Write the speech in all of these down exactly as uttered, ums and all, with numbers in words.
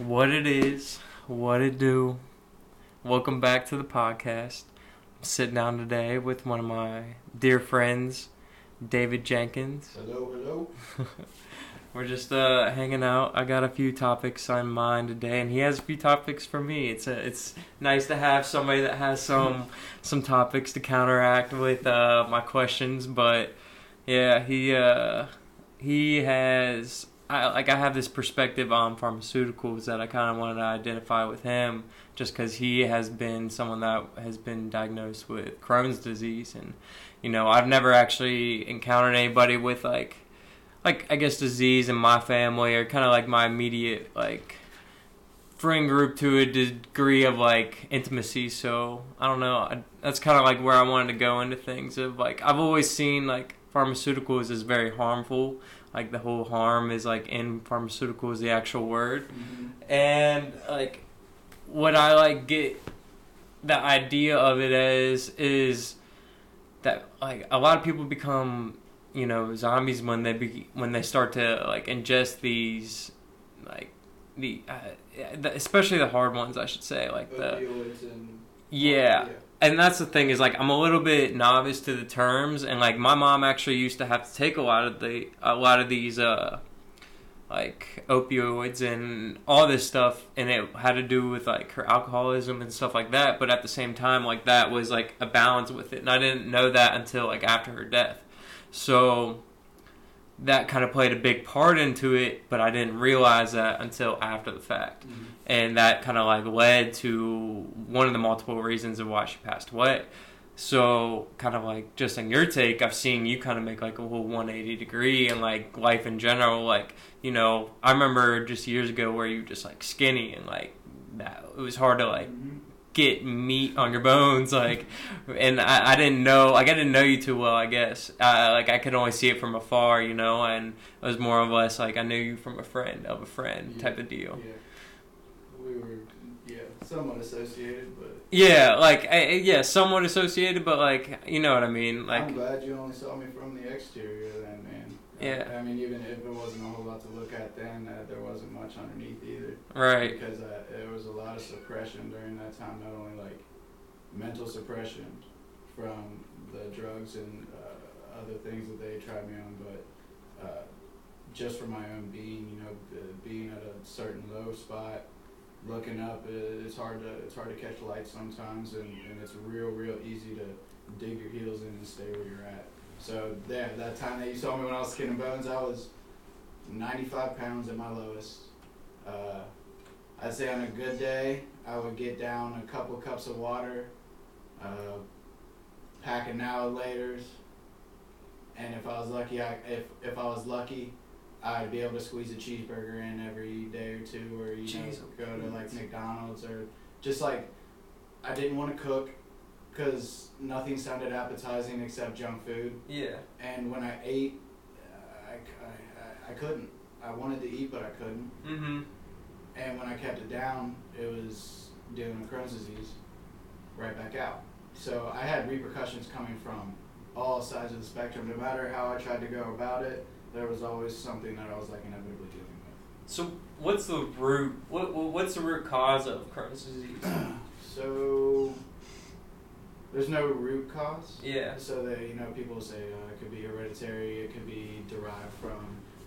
What it is, what it do. Welcome back to the podcast. I'm sitting down today with one of my dear friends, David Jenkins. Hello, hello. We're just uh, hanging out. I got a few topics on mine today, and he has a few topics for me. It's a, it's nice to have somebody that has some some topics to counteract with uh, my questions. But yeah, he uh, he has. I, like I have this perspective on pharmaceuticals that I kind of wanted to identify with him just because he has been someone that has been diagnosed with Crohn's disease. And, you know, I've never actually encountered anybody with like, like I guess disease in my family or kind of like my immediate like friend group to a degree of like intimacy. So I don't know. I, that's kind of like where I wanted to go into things of like, I've always seen like pharmaceuticals is very harmful. Like, the whole harm is, like, in pharmaceutical is the actual word. Mm-hmm. And, like, what I, like, get the idea of it as is that, like, a lot of people become, you know, zombies when they be, when they start to, like, ingest these, like, the, uh, the especially the hard ones, I should say. Like, opioids the... and... Yeah. yeah. And that's the thing is, like, I'm a little bit novice to the terms, and, like, my mom actually used to have to take a lot of the, a lot of these, uh, like, opioids and all this stuff, and it had to do with, like, her alcoholism and stuff like that, but at the same time, like, that was, like, a balance with it, and I didn't know that until, like, after her death. So that kind of played a big part into it, but I didn't realize that until after the fact. Mm-hmm. And that kind of like led to one of the multiple reasons of why she passed away. So kind of like just in your take, I've seen you kind of make like a whole one eighty degree and like life in general. Like, you know, I remember just years ago where you were just like skinny and like that, it was hard to like get meat on your bones. Like, and I, I didn't know, like I didn't know you too well, I guess. I, like I could only see it from afar, you know, and it was more or less like I knew you from a friend of a friend yeah, type of deal. Yeah. We were, yeah, somewhat associated, but... Yeah, like, I, yeah, somewhat associated, but, like, you know what I mean, like... I'm glad you only saw me from the exterior then, man. Yeah. I, I mean, even if it wasn't a whole lot to look at then, uh, there wasn't much underneath either. Right. Because uh, there was a lot of suppression during that time, not only, like, mental suppression from the drugs and uh, other things that they tried me on, but uh, just for my own being, you know, being at a certain low spot... Looking up, it's hard to it's hard to catch light sometimes, and, and it's real, real easy to dig your heels in and stay where you're at. So there, that time that you saw me when I was skin and bones, I was ninety-five pounds at my lowest. Uh, I'd say on a good day, I would get down a couple cups of water, uh, pack of Now-Laters, and if I was lucky, I, if if I was lucky. I'd be able to squeeze a cheeseburger in every day or two, or you know, go to like McDonald's or just like I didn't want to cook because nothing sounded appetizing except junk food. Yeah. And when I ate, I, I, I couldn't. I wanted to eat, but I couldn't. Mm-hmm. And when I kept it down, it was dealing with Crohn's disease, right back out. So I had repercussions coming from all sides of the spectrum, no matter how I tried to go about it. There was always something that I was like inevitably dealing with. So what's the root? What what's the root cause of Crohn's disease? So there's no root cause. Yeah. So that you know people say uh, it could be hereditary. It could be derived from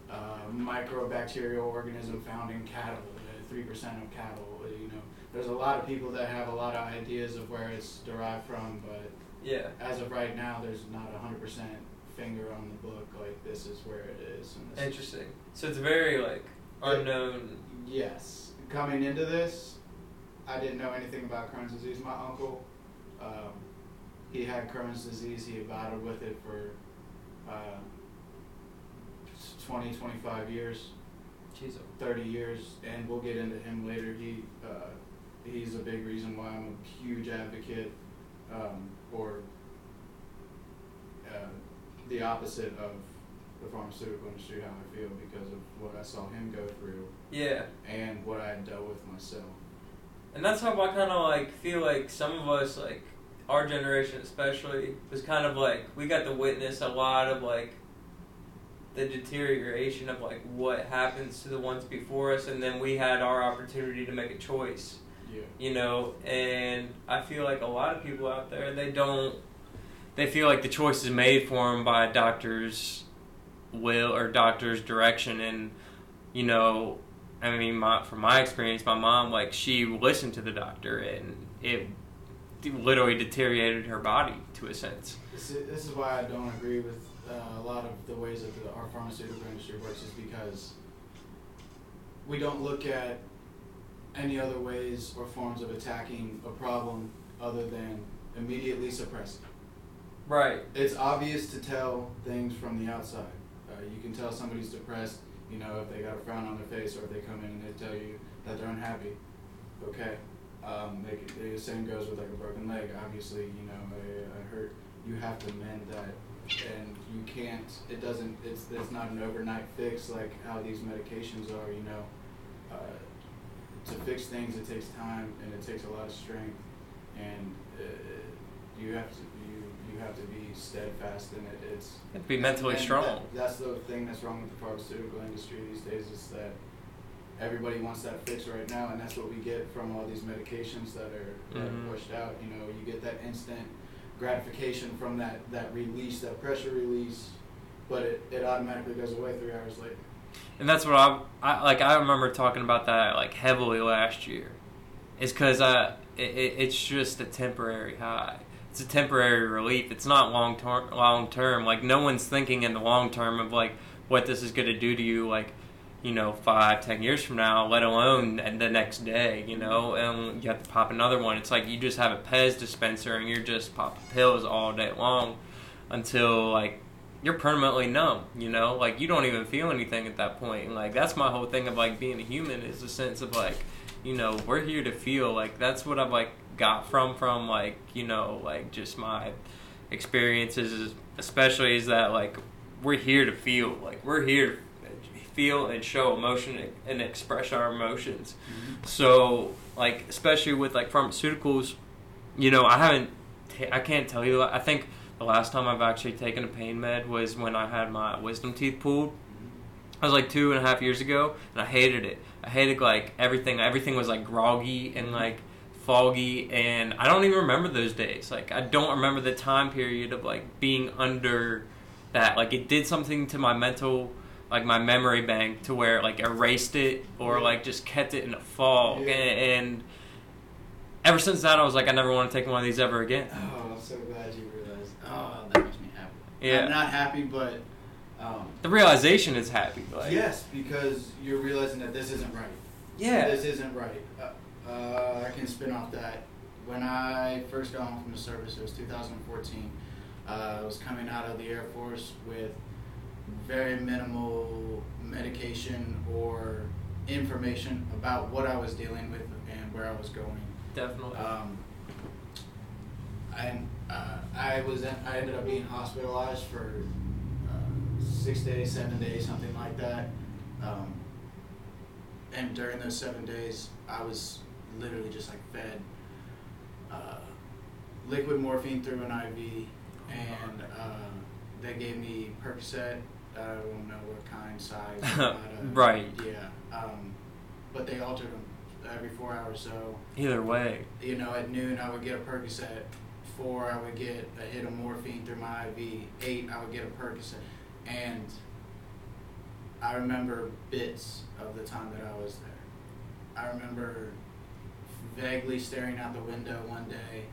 uh, microbacterial organism found in cattle. Three percent of cattle. You know, there's a lot of people that have a lot of ideas of where it's derived from, but yeah, as of right now, there's not a hundred percent. Finger on the book, like this is where it is. And this Interesting. Is. So it's very like unknown. It, yes. Coming into this, I didn't know anything about Crohn's disease. My uncle, um, he had Crohn's disease. He battled with it for uh, twenty, twenty-five years, Jeez. thirty years, and we'll get into him later. He uh, he's a big reason why I'm a huge advocate um, or. Uh, the opposite of the pharmaceutical industry, how I feel, because of what I saw him go through. Yeah. And what I had dealt with myself. And that's how I kind of, like, feel like some of us, like, our generation especially, was kind of, like, we got to witness a lot of, like, the deterioration of like what happens to the ones before us, and then we had our opportunity to make a choice. Yeah. You know, and I feel like a lot of people out there, they don't, they feel like the choice is made for them by a doctor's will or doctor's direction. And, you know, I mean, my, from my experience, my mom, like, she listened to the doctor, and it literally deteriorated her body to a sense. This is, this is why I don't agree with uh, a lot of the ways that the, our pharmaceutical industry works, is because we don't look at any other ways or forms of attacking a problem other than immediately suppressing. Right. It's obvious to tell things from the outside. Uh, you can tell somebody's depressed, you know, if they got a frown on their face, or if they come in and they tell you that they're unhappy. Okay. Um, they, they, the same goes with like a broken leg. Obviously, you know, a, a hurt, you have to mend that. And you can't, it doesn't, it's, it's not an overnight fix like how these medications are, you know. Uh, to fix things, it takes time, and it takes a lot of strength, and uh, you have to you, you have to be steadfast in it. It's you have to be mentally strong. That, that's the thing that's wrong with the pharmaceutical industry these days, is that everybody wants that fix right now, and that's what we get from all these medications that are, that mm-hmm. are pushed out. You know, you get that instant gratification from that, that release, that pressure release, but it, it automatically goes away three hours later. And that's what I, I like. I remember talking about that like heavily last year. It's because I, it, it's just a temporary high. It's a temporary relief. It's not long term. Long term, like no one's thinking in the long term of like what this is going to do to you, like, you know, five, ten years from now. Let alone the next day, you know, and you have to pop another one. It's like you just have a Pez dispenser and you're just popping pills all day long until like. You're permanently numb, you know? Like, you don't even feel anything at that point. And, like, that's my whole thing of, like, being a human, is the sense of, like, you know, we're here to feel. Like, that's what I've, like, got from, from, like, you know, like, just my experiences, especially, is that, like, we're here to feel. Like, we're here to feel and show emotion and express our emotions. Mm-hmm. So, like, especially with, like, pharmaceuticals, you know, I haven't, t- I can't tell you, I think... The last time I've actually taken a pain med was when I had my wisdom teeth pulled. I was like two and a half years ago, and I hated it. I hated like everything. Everything was like groggy and like foggy, and I don't even remember those days. Like, I don't remember the time period of like being under that. Like, it did something to my mental, like my memory bank, to where it like erased it or like just kept it in a fog. Yeah. And, and ever since that, I was like, I never want to take one of these ever again. Oh, I'm so glad you. Oh, that makes me happy. Yeah. I'm not happy, but... Um, the realization is happy. Like. Yes, because you're realizing that this isn't right. Yeah. This isn't right. Uh, uh, I can spin off that. When I first got home from the service, it was two thousand fourteen. Uh, I was coming out of the Air Force with very minimal medication or information about what I was dealing with and where I was going. Definitely. Um, I... Uh, I was in, I ended up being hospitalized for uh, six days, seven days, something like that. Um, and during those seven days, I was literally just like fed uh, liquid morphine through an I V, and uh, they gave me Percocet. I don't know what kind, size. Of, right. Yeah. Um, but they altered them every four hours, so. Either way. You know, at noon I would get a Percocet. Four, I would get a hit of morphine through my I V. Eight, I would get a Percocet. And I remember bits of the time that I was there. I remember vaguely staring out the window one day.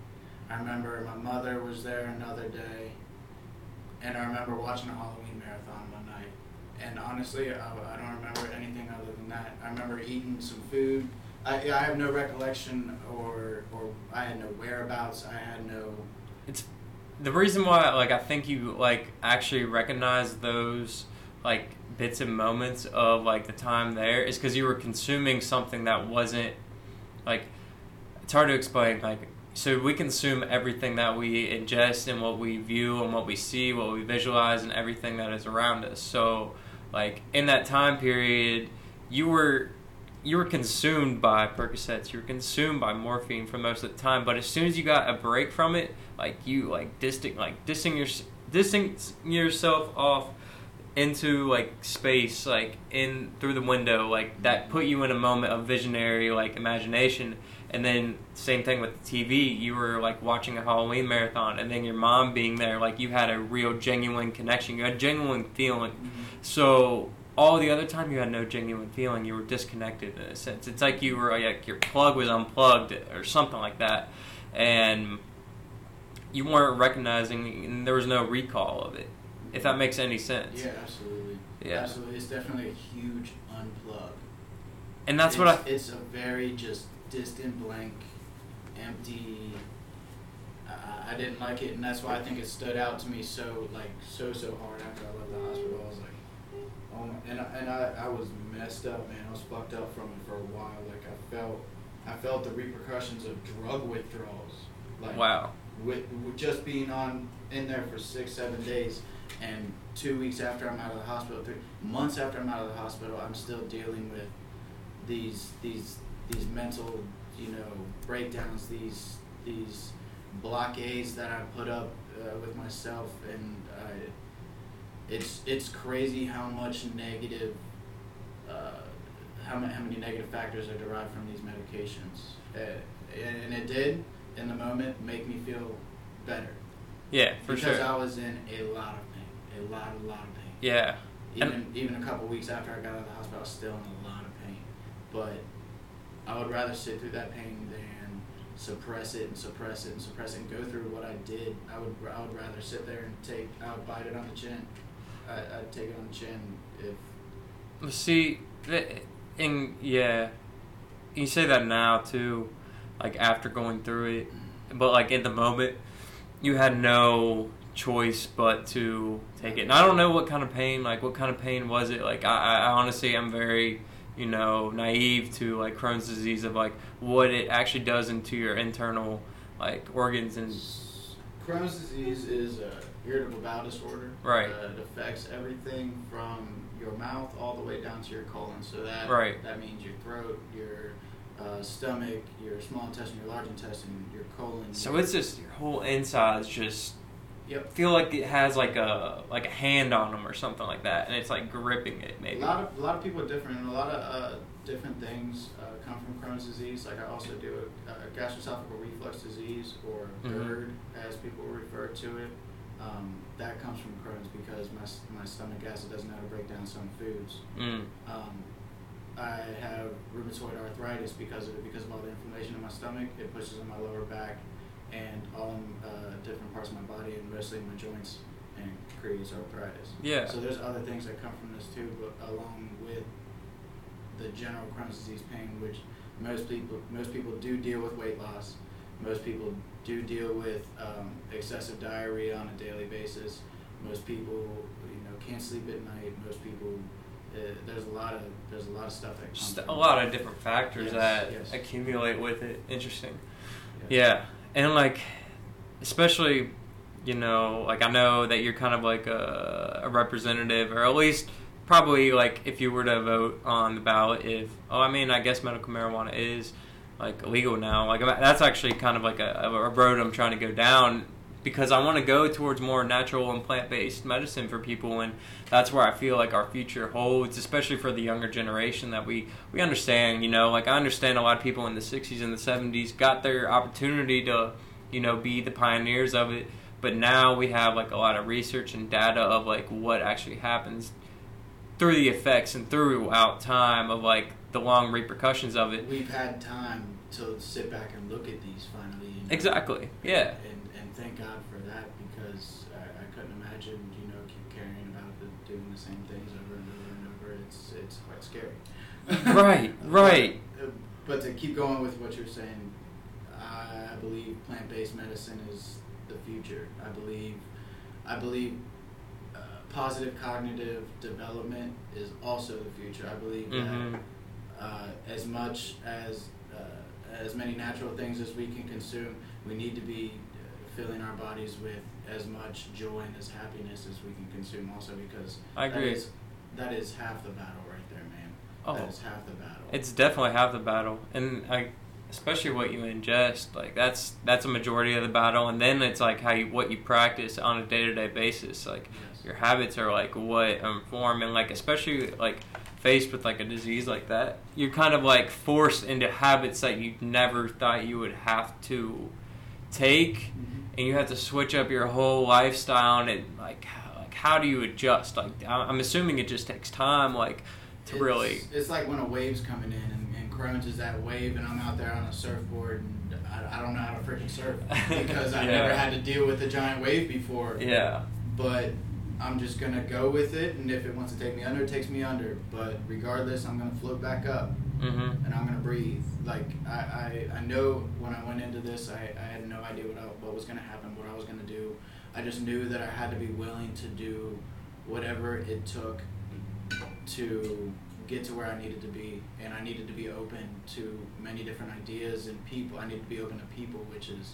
I remember my mother was there another day. And I remember watching a Halloween marathon one night. And honestly, I, I don't remember anything other than that. I remember eating some food. I I have no recollection, or or I had no whereabouts. I had no. It's the reason why, like, I think you like actually recognize those like bits and moments of like the time there is because you were consuming something that wasn't like. It's hard to explain. Like, so we consume everything that we ingest and what we view and what we see, what we visualize, and everything that is around us. So, like, in that time period, you were. You were consumed by Percocets. You were consumed by morphine for most of the time. But as soon as you got a break from it, like you, like dissing, like dissing your, dissing yourself off into like space, like in through the window, like that put you in a moment of visionary like imagination. And then same thing with the T V, you were like watching a Halloween marathon, and then your mom being there, like you had a real genuine connection, you had a genuine feeling. Mm-hmm. So all the other time you had no genuine feeling, you were disconnected in a sense. It's like you were like your plug was unplugged or something like that, and you weren't recognizing, and there was no recall of it. If that makes any sense. Yeah, absolutely. Yeah, absolutely. It's definitely a huge unplug. And that's it's, what I. It's a very just distant, blank, empty. Uh, I didn't like it, and that's why I think it stood out to me so like so so hard after I left the hospital. I was like, oh my, and I, and I I was messed up, man. I was fucked up from it for a while. Like I felt I felt the repercussions of drug withdrawals. Like, wow. With, with just being on in there for six seven days. And two weeks after I'm out of the hospital, three months after I'm out of the hospital, I'm still dealing with these these these mental, you know, breakdowns, these these blockades that I put up uh, with myself, and I, it's it's crazy how much negative, uh, how many how many negative factors are derived from these medications, uh, and, and it did in the moment make me feel better. Yeah, for because sure. Because I was in a lot of. A lot, a lot of pain. Yeah. Even and, even a couple of weeks after I got out of the hospital, I was still in a lot of pain. But I would rather sit through that pain than suppress it and suppress it and suppress it and go through what I did. I would I would rather sit there and take, I would bite it on the chin. I, I'd take it on the chin if... See, and yeah, you say that now too, like after going through it, but like in the moment, you had no choice but to take it. And I don't know what kind of pain, like what kind of pain was it? Like I, I honestly, I'm very, you know, naive to like Crohn's disease of like what it actually does into your internal like organs. And Crohn's disease is a irritable bowel disorder. Right. Uh, it affects everything from your mouth all the way down to your colon. So that right. that means your throat, your Uh, stomach, your small intestine, your large intestine, your colon. So your, it's just your whole insides just yep. feel like it has like a like a hand on them or something like that, and it's like gripping it. Maybe a lot of a lot of people are different, and a lot of uh, different things uh, come from Crohn's disease. Like I also do a, a gastroesophageal reflux disease, or GERD, mm-hmm. as people refer to it. Um, that comes from Crohn's because my my stomach acid doesn't know how to break down some foods. Mm. Um, I have rheumatoid arthritis because of it, because of all the inflammation in my stomach. It pushes on my lower back and all in, uh, different parts of my body, and mostly in my joints, and creates arthritis. Yeah. So there's other things that come from this too, but along with the general Crohn's disease pain, which most people most people do deal with weight loss. Most people do deal with um, excessive diarrhea on a daily basis. Most people, you know, can't sleep at night. Most people. Uh, there's a lot of there's a lot of stuff that just a lot of different factors yes, that yes. accumulate with it. Interesting, yes. yeah, and like especially, you know, like I know that you're kind of like a, a representative, or at least probably like if you were to vote on the ballot, if oh I mean I guess medical marijuana is like illegal now. Like that's actually kind of like a, a road I'm trying to go down. Because I want to go towards more natural and plant-based medicine for people, and that's where I feel like our future holds, especially for the younger generation that we, we understand, you know, like I understand a lot of people in the sixties and the seventies got their opportunity to, you know, be the pioneers of it, but now we have like a lot of research and data of like what actually happens through the effects and throughout time of like the long repercussions of it. We've had time to sit back and look at these finally. You know? Exactly, yeah. And, thank God for that, because I, I couldn't imagine, you know, keep carrying about the, doing the same things over and over and over. It's it's quite scary. Right, right. But, but to keep going with what you're saying, I believe plant-based medicine is the future. I believe, I believe, uh, positive cognitive development is also the future. I believe mm-hmm. that uh, as much as uh, as many natural things as we can consume, we need to be filling our bodies with as much joy and as happiness as we can consume also, because I agree. That is, that is half the battle right there, man. Oh, that is half the battle. It's definitely half the battle. And I, especially what you ingest, like that's that's a majority of the battle. And then it's like how you, what you practice on a day-to-day basis. Like yes. your habits are like what inform, and like especially like faced with like a disease like that, you're kind of like forced into habits that you never thought you would have to take, mm-hmm. and you have to switch up your whole lifestyle, and it, like like how do you adjust? Like I'm assuming it just takes time, like to it's, really. It's like when a wave's coming in and, and Crohn's is that wave, and I'm out there on a surfboard and I, I don't know how to freaking surf because I yeah. never had to deal with a giant wave before. Yeah, but. I'm just going to go with it, and if it wants to take me under, it takes me under. But regardless, I'm going to float back up, mm-hmm. and I'm going to breathe. Like, I, I, I know when I went into this, I, I had no idea what I, what was going to happen, what I was going to do. I just knew that I had to be willing to do whatever it took to get to where I needed to be, and I needed to be open to many different ideas and people. I needed to be open to people, which is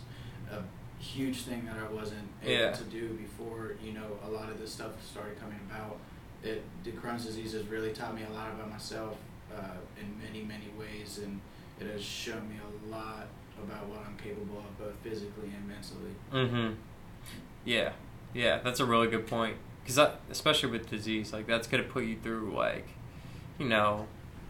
a huge thing that I wasn't able yeah. to do before, you know, a lot of this stuff started coming about. It, the Crohn's disease has really taught me a lot about myself uh, in many, many ways, and it has shown me a lot about what I'm capable of, both physically and mentally. Mm-hmm. Yeah. Yeah, that's a really good point. Because especially with disease, like, that's going to put you through, like, you know,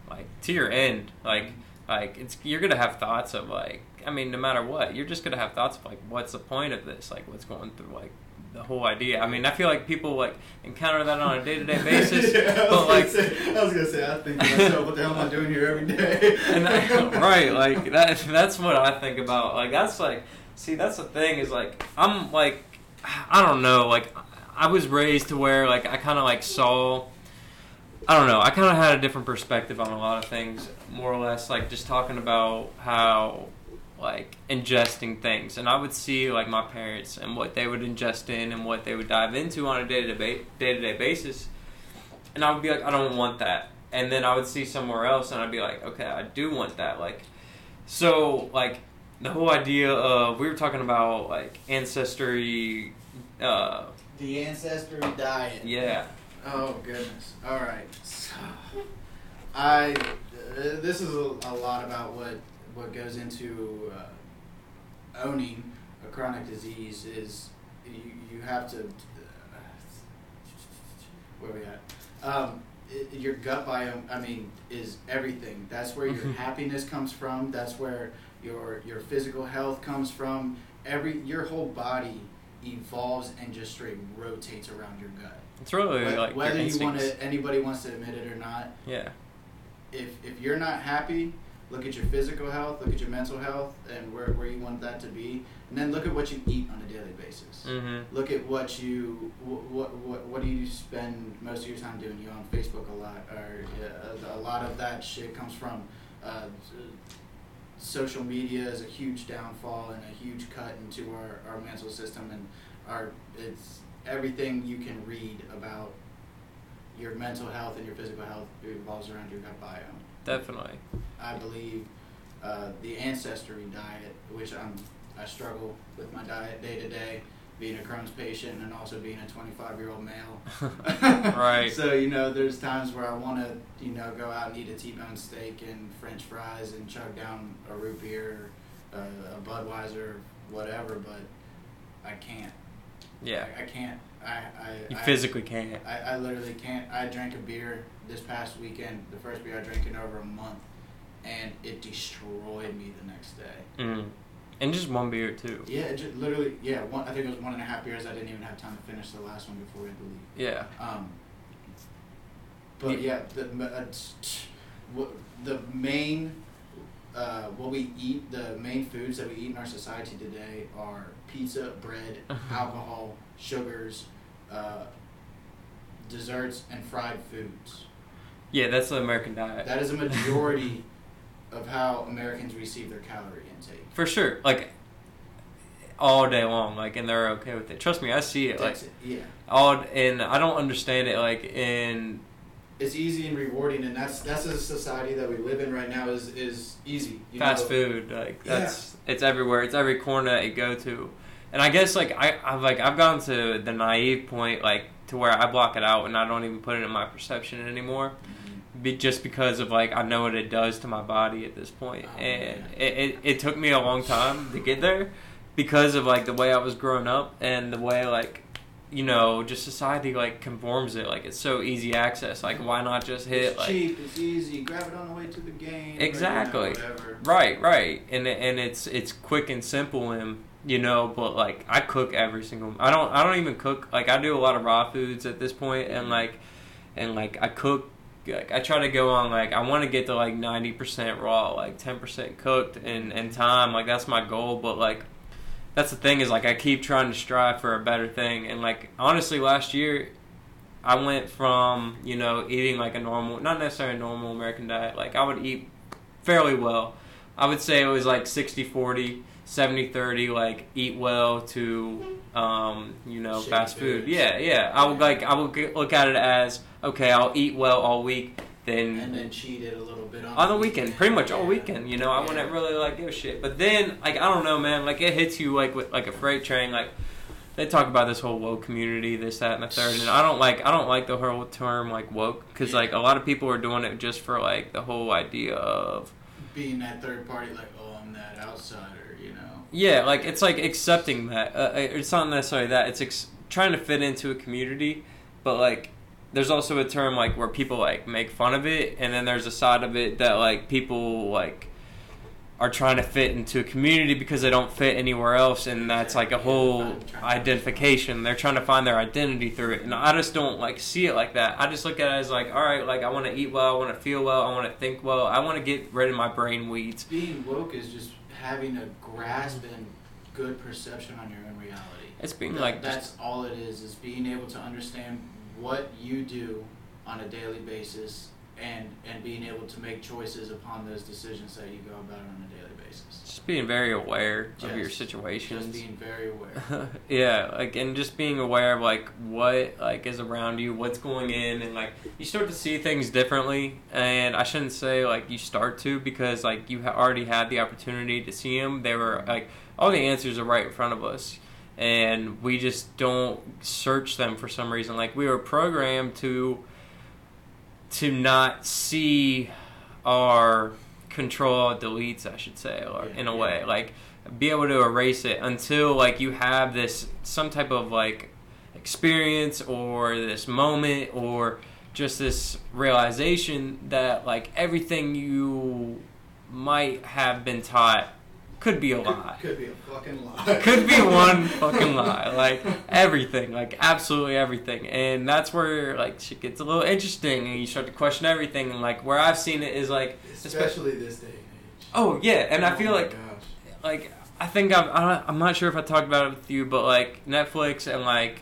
like, to your end. Like, like it's you're going to have thoughts of, like, I mean, no matter what, you're just going to have thoughts of, like, what's the point of this? Like, what's going through, like, the whole idea? I mean, I feel like people, like, encounter that on a day-to-day basis. yeah, but like, say, I was going to say, I think to myself, what the hell am I doing here every day? and I, right, like, that. that's what I think about. Like, that's, like, see, that's the thing is, like, I'm, like, I don't know. Like, I was raised to where, like, I kind of, like, saw... I don't know. I kind of had a different perspective on a lot of things, more or less, like, just talking about how... like ingesting things, and I would see like my parents and what they would ingest in and what they would dive into on a day-to-day day-to-day basis, and I would be like, I don't want that. And then I would see somewhere else and I'd be like, okay, I do want that. Like, so like the whole idea of, we were talking about like ancestry, uh the ancestry diet. Yeah, oh goodness. All right, so I uh, this is a, a lot about what what goes into uh, owning a chronic disease is you, you have to, uh, where we at? Um, it, your gut biome, I mean, is everything. That's where your happiness comes from. That's where your your physical health comes from. Every Your whole body evolves and just straight rotates around your gut. It's really but like whether you want to, anybody wants to admit it or not. Yeah. If if you're not happy, look at your physical health, look at your mental health, and where where you want that to be, and then look at what you eat on a daily basis. Mm-hmm. Look at what you what what what do you spend most of your time doing? You're on Facebook a lot, or yeah, a lot of that shit comes from uh, social media is a huge downfall and a huge cut into our, our mental system, and our it's everything you can read about your mental health and your physical health revolves around your gut biome. Definitely. I believe uh, the ancestry diet, which I'm, I struggle with my diet day to day, being a Crohn's patient and also being a twenty-five-year-old male. Right. So, you know, there's times where I want to, you know, go out and eat a T-bone steak and French fries and chug down a root beer, uh, a Budweiser, whatever, but I can't. Yeah. I, I can't. I, I, you physically I, can't. I, I literally can't. I drank a beer this past weekend, the first beer I drank in over a month, and it destroyed me the next day. Mm. And just one beer, too. Yeah, just literally, yeah, one, I think it was one and a half beers. I didn't even have time to finish the last one before I had to leave. Yeah. Um, but, yeah, yeah the, uh, what, the main, uh, what we eat, the main foods that we eat in our society today are pizza, bread, alcohol, sugars, uh, desserts, and fried foods. Yeah, that's the American diet. That is a majority of how Americans receive their calorie intake. For sure. Like, all day long. Like, and they're okay with it. Trust me, I see it. That's like, it. Yeah. All, and I don't understand it, like, in... It's easy and rewarding, and that's that's a society that we live in right now is, is easy. You Fast know? food. Like, that's... Yeah. It's everywhere. It's every corner you go to. And I guess, like, I, I've, like, I've gotten to the naive point, like, to where I block it out and I don't even put it in my perception anymore, be, just because of like I know what it does to my body at this point. Oh, and it, it it took me a long time to get there because of like the way I was growing up and the way like you know, just society, like, conforms it. Like, it's so easy access. Like, why not just hit, it's like... It's cheap, it's easy, grab it on the way to the game. Exactly. Or, you know, whatever. Right, right. And and it's it's quick and simple, and, you know, but, like, I cook every single... I don't I don't even cook... Like, I do a lot of raw foods at this point, and, like, and, like, I cook... Like, I try to go on, like, I want to get to, like, ninety percent raw, like, ten percent cooked in, in time. Like, that's my goal, but, like... That's the thing is, like, I keep trying to strive for a better thing. And, like, honestly, last year, I went from, you know, eating, like, a normal, not necessarily a normal American diet. Like, I would eat fairly well. I would say it was, like, sixty forty, seventy thirty, like, eat well to, um, you know, Shit fast food. food. Yeah, yeah. I would, like, I would look at it as, okay, I'll eat well all week. Then, and then cheated a little bit on, on the weekend. weekend. Pretty much yeah. all weekend, you know. I yeah. wouldn't really, like, give a shit. But then, like, I don't know, man. Like, it hits you, like, with, like, a freight train. Like, they talk about this whole woke community, this, that, and the third. And I don't like I don't like the whole term, like, woke. Because, like, a lot of people are doing it just for, like, the whole idea of... being that third party, like, oh, I'm that outsider, you know. Yeah, like, it's, like, accepting that. Uh, it's not necessarily that. It's ex- trying to fit into a community. But, like... There's also a term, like, where people, like, make fun of it, and then there's a side of it that, like, people, like, are trying to fit into a community because they don't fit anywhere else, and that's, like, a whole identification. They're trying to find their identity through it, and I just don't, like, see it like that. I just look at it as, like, all right, like, I want to eat well, I want to feel well, I want to think well, I want to get rid of my brain weeds. Being woke is just having a grasp and good perception on your own reality. It's being, that, like... That's just, all it is, is being able to understand... what you do on a daily basis and, and being able to make choices upon those decisions that you go about on a daily basis. Just being very aware just, of your situations. Just being very aware. Yeah, like, and just being aware of, like, what, like, is around you, what's going in, and, like, you start to see things differently. And I shouldn't say, like, you start to, because, like, you ha- already had the opportunity to see them. They were, like, all the answers are right in front of us. And we just don't search them for some reason. Like, we were programmed to to not see our control deletes, I should say, or yeah, in a yeah. way. Like, be able to erase it until, like, you have this, some type of, like, experience or this moment or just this realization that, like, everything you might have been taught could be a lie. Could, could be a fucking lie. Could be one fucking lie. Like, everything. Like, absolutely everything. And that's where, like, shit gets a little interesting and you start to question everything. And, like, where I've seen it is, like... Especially, especially this day and age. Oh, yeah. And oh I feel like... Gosh. Like, I think I've... I'm not sure if I talked about it with you, but, like, Netflix and, like,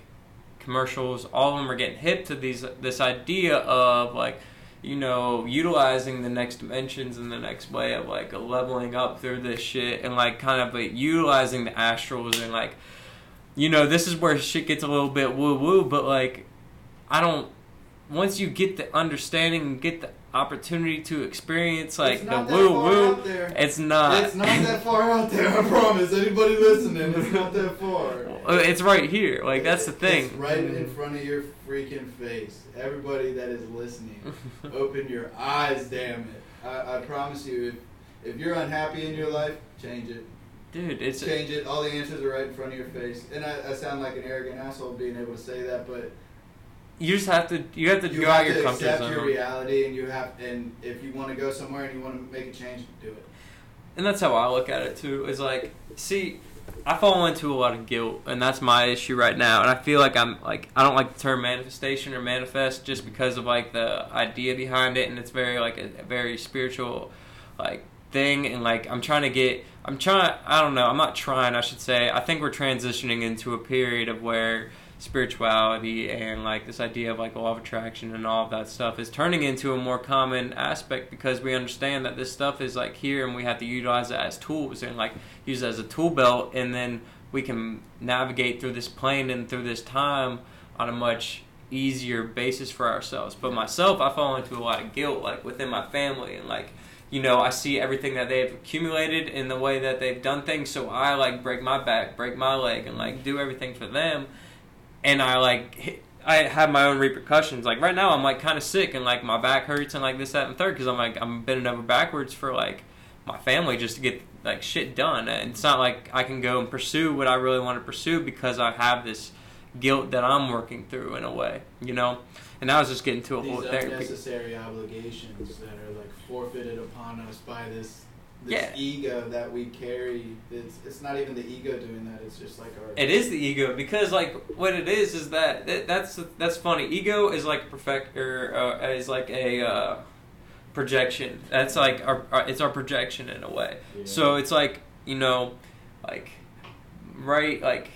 commercials, all of them are getting hip to these this idea of, like... you know, utilizing the next dimensions in the next way of, like, a leveling up through this shit and, like, kind of, like, utilizing the astrals and, like, you know, this is where shit gets a little bit woo-woo, but, like, I don't, once you get the understanding and get the opportunity to experience, like, the woo-woo, it's not. It's not that far out there, I promise. Anybody listening, it's not that far. It's right here. Like, that's the thing. It's right in front of your freaking face. Everybody that is listening, open your eyes, damn it. I, I promise you, if, if you're unhappy in your life, change it. Dude, it's... Change it. All the answers are right in front of your face. And I, I sound like an arrogant asshole being able to say that, but... You just have to, you have to you go have out to your comfort zone. You accept your reality, and you have, and if you want to go somewhere and you want to make a change, do it. And that's how I look at it, too. It's like, see... I fall into a lot of guilt, and that's my issue right now. And I feel like I'm, like, I don't like the term manifestation or manifest just because of, like, the idea behind it, and it's very, like, a, a very spiritual, like, thing. And, like, I'm trying to get, I'm trying, I don't know, I'm not trying, I should say. I think we're transitioning into a period of where spirituality and, like, this idea of, like, law of attraction and all of that stuff is turning into a more common aspect because we understand that this stuff is, like, here and we have to utilize it as tools and, like, use it as a tool belt, and then we can navigate through this plane and through this time on a much easier basis for ourselves. But myself, I fall into a lot of guilt, like, within my family, and, like, you know, I see everything that they've accumulated in the way that they've done things, so I, like, break my back, break my leg, and, like, do everything for them. And I, like, hit, I have my own repercussions. Like, right now I'm, like, kind of sick and, like, my back hurts and, like, this, that, and third because I'm, like, I'm bending over backwards for, like, my family just to get, like, shit done. And it's not like I can go and pursue what I really want to pursue because I have this guilt that I'm working through in a way, you know? And I was just getting to a whole therapy. These unnecessary obligations that are, like, forfeited upon us by this this yeah. ego that we carry. It's it's not even the ego doing that. It's just, like, our... It is the ego, because, like, what it is is that... It, that's that's funny. Ego is, like, perfect, or, uh, is, like, a... Uh, projection. That's like our, our it's our projection in a way. Yeah. So it's like, you know, like right like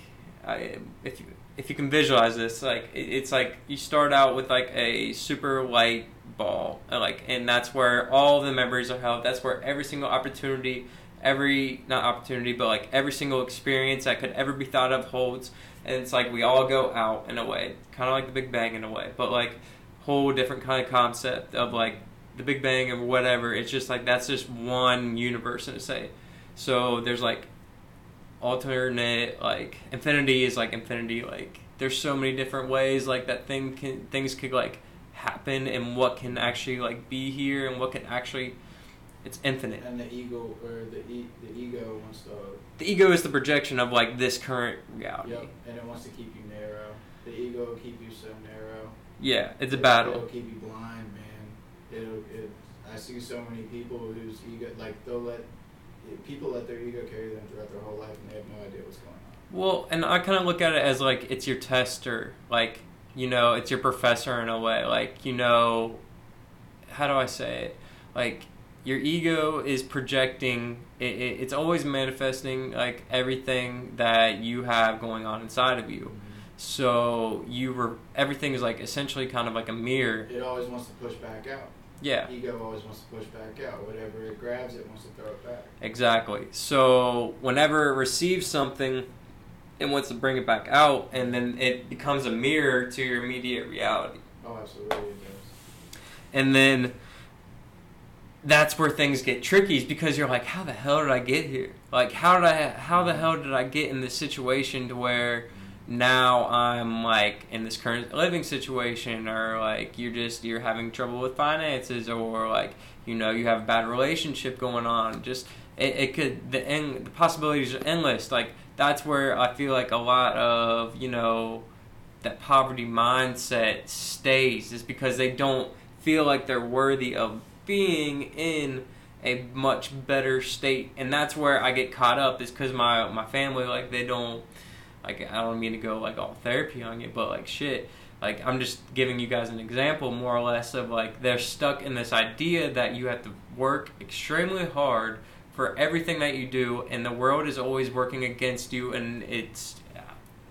I, if you if you can visualize this, like it, it's like you start out with like a super light ball, and like and that's where all the memories are held. That's where every single opportunity, every not opportunity, but like every single experience that could ever be thought of holds. And it's like we all go out in a way, kind of like the Big Bang in a way, but like whole different kind of concept of like the Big Bang or whatever. It's just like that's just one universe in a say. So there's like alternate, like infinity is like infinity, like there's so many different ways like that thing can things could like happen, and what can actually like be here, and what can actually, it's infinite. And the ego or the e- the ego wants to the ego is the projection of like this current reality. Yep. And it wants to keep you narrow. The ego will keep you so narrow. Yeah, it's a battle. It'll keep you blind, man. It'll, it, I see so many people whose ego, like, they'll let, people let their ego carry them throughout their whole life, and they have no idea what's going on. Well, and I kind of look at it as, like, it's your tester, like, you know, it's your professor in a way, like, you know, how do I say it? Like, your ego is projecting, it, it, it's always manifesting, like, everything that you have going on inside of you. Mm-hmm. So you were, everything is, like, essentially kind of like a mirror. It always wants to push back out. Yeah. Ego always wants to push back out. Whatever it grabs, it wants to throw it back. Exactly. So whenever it receives something, it wants to bring it back out, and then it becomes a mirror to your immediate reality. Oh, absolutely it does. And then that's where things get tricky, because you're like, how the hell did I get here? Like, how did I? How the hell did I get in this situation to where now I'm like in this current living situation, or like you're just you're having trouble with finances, or like, you know, you have a bad relationship going on. Just it, it could the end the possibilities are endless. Like that's where I feel like a lot of, you know, that poverty mindset stays, is because they don't feel like they're worthy of being in a much better state. And that's where I get caught up, is because my my family, like they don't. Like, I don't mean to go, like, all therapy on you, but, like, shit. Like, I'm just giving you guys an example, more or less, of, like, they're stuck in this idea that you have to work extremely hard for everything that you do, and the world is always working against you, and it's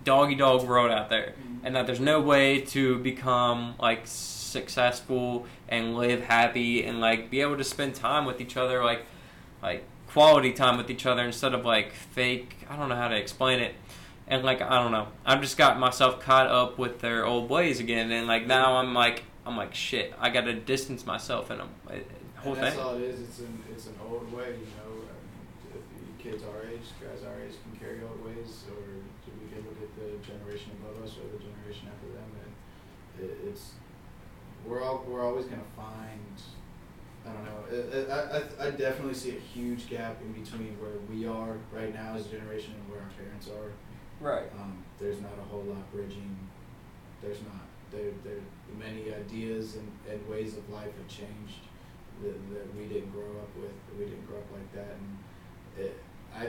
dog-eat-dog world out there. Mm-hmm. And that there's no way to become, like, successful and live happy and, like, be able to spend time with each other, like, like quality time with each other instead of, like, fake, I don't know how to explain it. And, like, I don't know. I've just got myself caught up with their old ways again. And, like, now I'm, like, I'm like, shit, I got to distance myself in a whole thing. That's all it is. It's an, it's an old way, you know. I mean, if kids our age, guys our age can carry old ways. Or we can look at the generation above us or the generation after them. And it, it's, we're all, we're always going to find, I don't know. I, I, I definitely see a huge gap in between where we are right now as a generation and where our parents are. Right. Um, there's not a whole lot bridging. There's not. There, there. Many ideas and, and ways of life have changed that, that we didn't grow up with. That we didn't grow up like that. And it, I,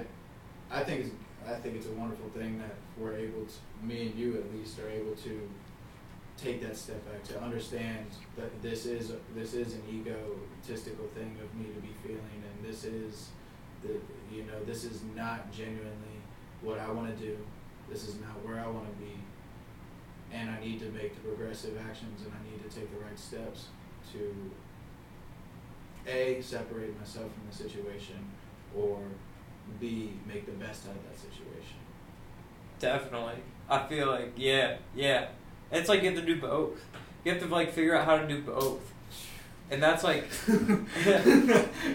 I think it's, I think it's a wonderful thing that we're able to, me and you at least, are able to take that step back to understand that this is this is an egotistical thing of me to be feeling, and this is the, you know, this is not genuinely what I want to do. This is not where I want to be, and I need to make the progressive actions, and I need to take the right steps to A, separate myself from the situation, or B, make the best out of that situation. Definitely. I feel like, yeah, yeah. It's like you have to do both. You have to, like, figure out how to do both. And that's like,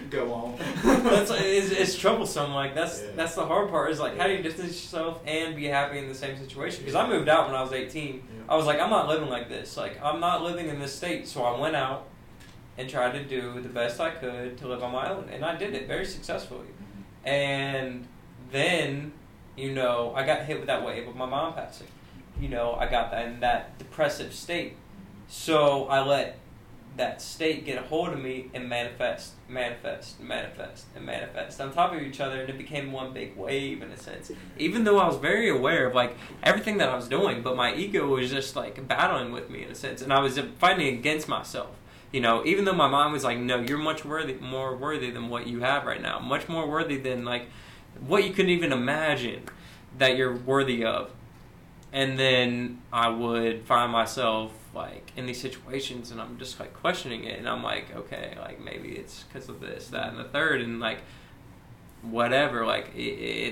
go on. That's like, it's, it's troublesome. Like that's yeah. that's the hard part. Is like, yeah. how do you distance yourself and be happy in the same situation? Because I moved out when I was eighteen. Yeah. I was like, I'm not living like this. Like I'm not living in this state. So I went out and tried to do the best I could to live on my own, and I did it very successfully. Mm-hmm. And then, you know, I got hit with that wave of my mom passing, you know, I got that in that depressive state. So I let that state get a hold of me and manifest, manifest, manifest, and manifest on top of each other, and it became one big wave in a sense. Even though I was very aware of like everything that I was doing, but my ego was just like battling with me in a sense, and I was fighting against myself. You know, even though my mind was like, no, you're much worthy, more worthy than what you have right now, much more worthy than like what you couldn't even imagine that you're worthy of. And then I would find myself like in these situations, and I'm just like questioning it, and I'm like, okay, like maybe it's because of this, that, and the third, and like whatever. Like it,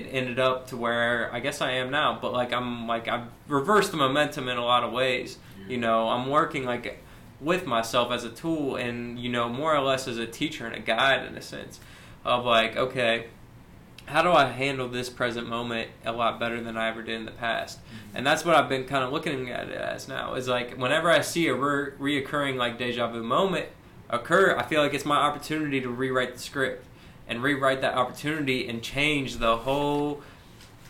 it ended up to where I guess I am now, but like I'm like I've reversed the momentum in a lot of ways. You know, I'm working like with myself as a tool, and you know, more or less as a teacher and a guide in a sense of like, okay, how do I handle this present moment a lot better than I ever did in the past? Mm-hmm. And that's what I've been kind of looking at it as now, is like whenever I see a re- reoccurring like deja vu moment occur, I feel like it's my opportunity to rewrite the script and rewrite that opportunity and change the whole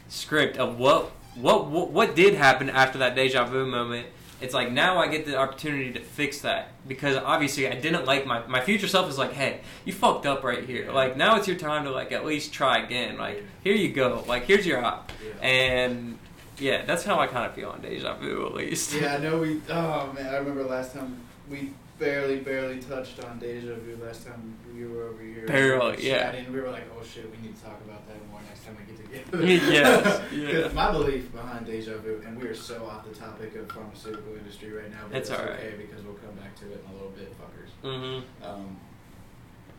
script of what what what, what did happen after that deja vu moment. It's like now I get the opportunity to fix that, because obviously I didn't like my my future self is like, hey, you fucked up right here. Like now it's your time to like at least try again. Like yeah. Here you go. Like here's your op. Yeah. And yeah, that's how I kind of feel on deja vu at least. Yeah, I know we. Oh man, I remember last time we barely barely touched on deja vu last time we were over here. Barely, we yeah. And we were like, oh shit, we need to talk about that more next time we get together. Yes, yeah. My belief behind deja vu, and we are so off the topic of pharmaceutical industry right now, but it's all right. Okay, because we'll come back to it in a little bit, fuckers. Mm-hmm. Um,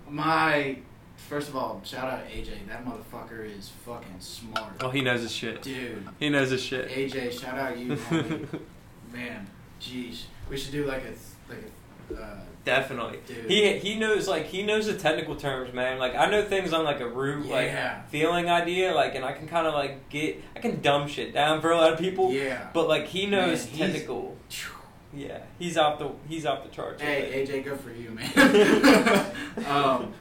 my, first of all, shout out to A J. That motherfucker is fucking smart. Oh, he knows his shit. Dude. He knows his shit. A J, shout out you, homie. Man, jeez. We should do like a, like a, Uh, definitely, dude. He he knows like he knows the technical terms, man. Like I know things on like a root yeah. like feeling idea, like, and I can kind of like get I can dumb shit down for a lot of people. Yeah, but like he knows man, technical. Yeah, he's off the he's off the charts. Hey A J, good for you, man. um,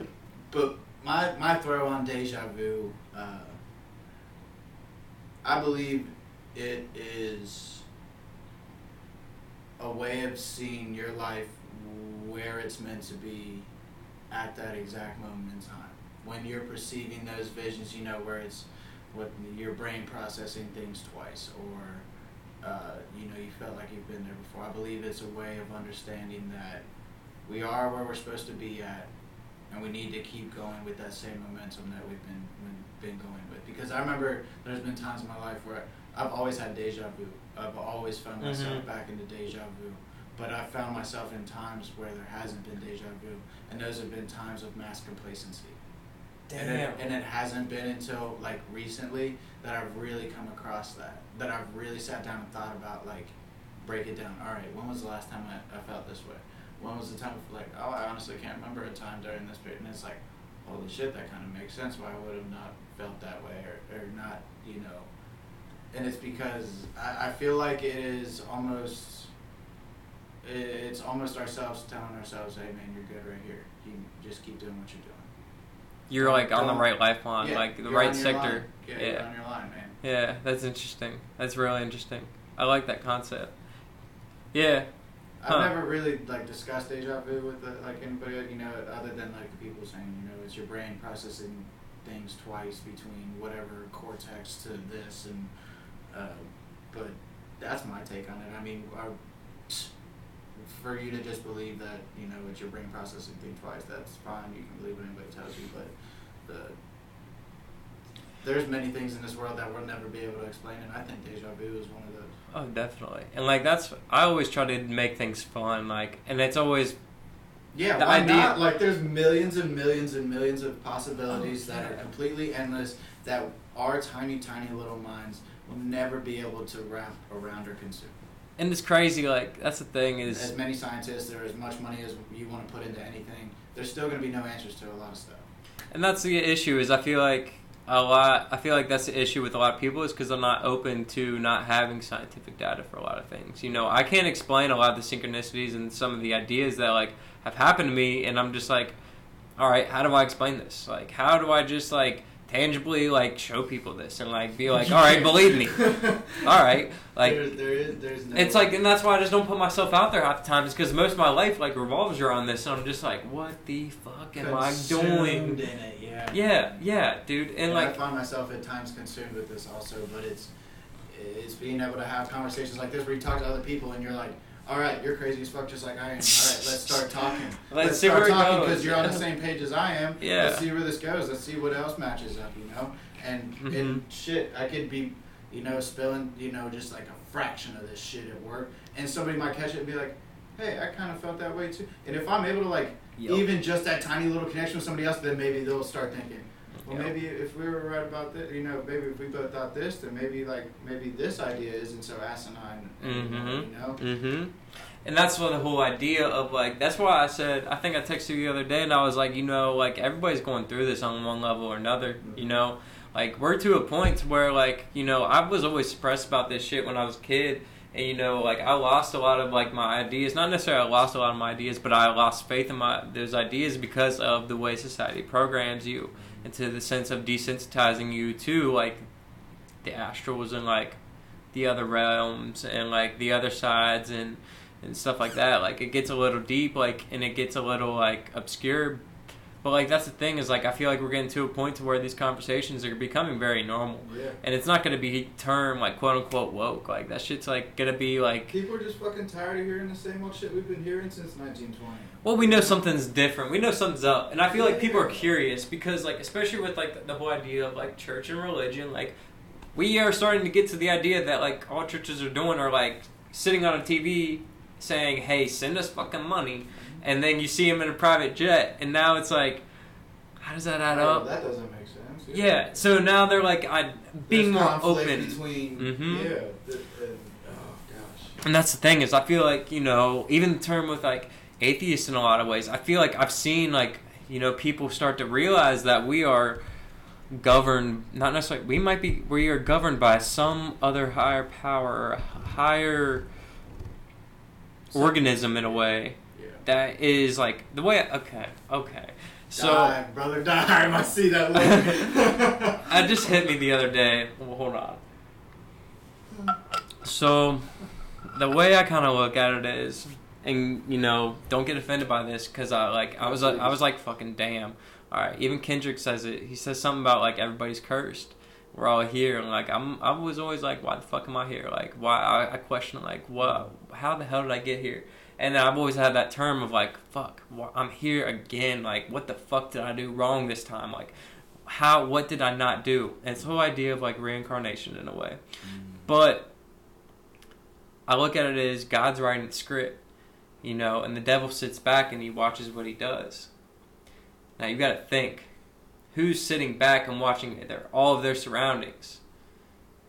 but my my throw on deja vu, uh, I believe it is a way of seeing your life where it's meant to be at that exact moment in time. When you're perceiving those visions, you know, where it's what your brain processing things twice, or uh, you know, you felt like you've been there before. I believe it's a way of understanding that we are where we're supposed to be at, and we need to keep going with that same momentum that we've been been going with. Because I remember there's been times in my life where I've always had deja vu. I've always found myself mm-hmm. back into deja vu. But I've found myself in times where there hasn't been deja vu, and those have been times of mass complacency. Damn. And it, and it hasn't been until, like, recently that I've really come across that, that I've really sat down and thought about, like, break it down. All right, when was the last time I, I felt this way? When was the time, of, like, oh, I honestly can't remember a time during this period. And it's like, holy shit, that kind of makes sense. Why I would have not felt that way or, or not, you know. And it's because I, I feel like it is almost... It's almost ourselves telling ourselves, hey man, you're good right here. You just keep doing what you're doing. You're like on the right lifeline, yeah, like the right sector. Yeah, yeah, you're on your line, man. Yeah, that's interesting. That's really interesting. I like that concept. Yeah. Huh. I've never really like discussed deja vu with the, like anybody, you know, other than like the people saying, you know, it's your brain processing things twice between whatever cortex to this, and uh, but that's my take on it. I mean, I. For you to just believe that, you know, it's your brain processing thing twice, that's fine. You can believe what anybody tells you, but the there's many things in this world that we'll never be able to explain, and I think deja vu is one of those. Oh, definitely. And, like, that's... I always try to make things fun, like, and it's always... Yeah, the why idea. Not? Like, there's millions and millions and millions of possibilities oh, that yeah. are completely endless, that our tiny, tiny little minds will never be able to wrap around or consume. And it's crazy, like, that's the thing is... As many scientists, or as much money as you want to put into anything, there's still going to be no answers to a lot of stuff. And that's the issue, is I feel like a lot... I feel like that's the issue with a lot of people, is because they're not open to not having scientific data for a lot of things. You know, I can't explain a lot of the synchronicities and some of the ideas that, like, have happened to me, and I'm just like, all right, how do I explain this? Like, how do I just, like... tangibly like show people this and like be like, all right, believe me, all right, like there, there is, there's no it's way. Like, and that's why I just don't put myself out there half the time, is because most of my life like revolves around this, and I'm just like, what the fuck am consumed I doing? In it, yeah, yeah, yeah, dude, and, and like I find myself at times consumed with this also, but it's it's being able to have conversations like this where you talk to other people and you're like, all right, you're crazy as fuck just like I am. All right, let's start talking. Let's, let's see start where it talking because you're yeah. on the same page as I am. Yeah. Let's see where this goes. Let's see what else matches up, you know? And mm-hmm. and shit, I could be, you know, spilling, you know, just like a fraction of this shit at work. And somebody might catch it and be like, hey, I kind of felt that way too. And if I'm able to, like, yep. even just that tiny little connection with somebody else, then maybe they'll start thinking, well, yep. maybe if we were right about this, you know, maybe if we both thought this, then maybe, like, maybe this idea isn't so asinine, mm-hmm. you know? Mm-hmm. And that's what the whole idea of, like, that's why I said, I think I texted you the other day, and I was like, you know, like, everybody's going through this on one level or another, mm-hmm. you know? Like, we're to a point where, like, you know, I was always suppressed about this shit when I was a kid, and, you know, like, I lost a lot of, like, my ideas. Not necessarily I lost a lot of my ideas, but I lost faith in my those ideas because of the way society programs you. Into the sense of desensitizing you to, like, the astrals and, like, the other realms and, like, the other sides and, and stuff like that. Like, it gets a little deep, like, and it gets a little, like, obscure. But, like, that's the thing is, like, I feel like we're getting to a point to where these conversations are becoming very normal. Yeah. And it's not going to be termed, like, quote-unquote woke. Like, that shit's, like, going to be, like... People are just fucking tired of hearing the same old shit we've been hearing since nineteen twenty. Well, we know something's different. We know something's up. And I feel like people are curious because, like, especially with, like, the whole idea of, like, church and religion, like, we are starting to get to the idea that, like, all churches are doing are, like, sitting on a T V saying, hey, send us fucking money. And then you see him in a private jet, and now it's like, how does that add oh, up? That doesn't make sense. Yeah. yeah. So now they're like, I being There's more open between. Mm-hmm. Yeah. The, and, oh gosh. And that's the thing is, I feel like you know, even the term with like atheists in a lot of ways, I feel like I've seen like you know people start to realize that we are governed, not necessarily we might be, we are governed by some other higher power, higher so, organism in a way. That is like the way. I, okay, okay. So die, brother, die. I see that look. I just hit me the other day. Well, hold on. So, the way I kind of look at it is, and you know, don't get offended by this, cause I like I was like, I was like fucking damn. All right, even Kendrick says it. He says something about like everybody's cursed. We're all here, and like I'm. I was always like, why the fuck am I here? Like, why? I, I question like, what? How the hell did I get here? And I've always had that term of, like, fuck, I'm here again. Like, what the fuck did I do wrong this time? Like, how, what did I not do? And it's the whole idea of, like, reincarnation in a way. Mm. But I look at it as God's writing the script, you know, and the devil sits back and he watches what he does. Now, you got to think, who's sitting back and watching their, all of their surroundings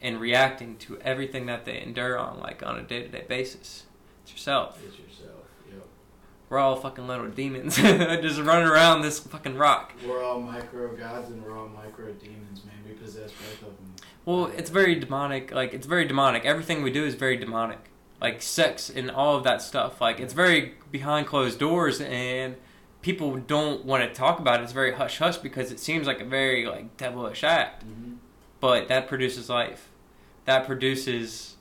and reacting to everything that they endure on, like, on a day-to-day basis? It's yourself. It's yourself, yep. We're all fucking little demons just running around this fucking rock. We're all micro-gods and we're all micro-demons, man. We possess both of them. Well, it's very demonic. Like, it's very demonic. Everything we do is very demonic. Like, sex and all of that stuff. Like, it's very behind closed doors and people don't want to talk about it. It's very hush-hush because it seems like a very, like, devilish act. Mm-hmm. But that produces life. That produces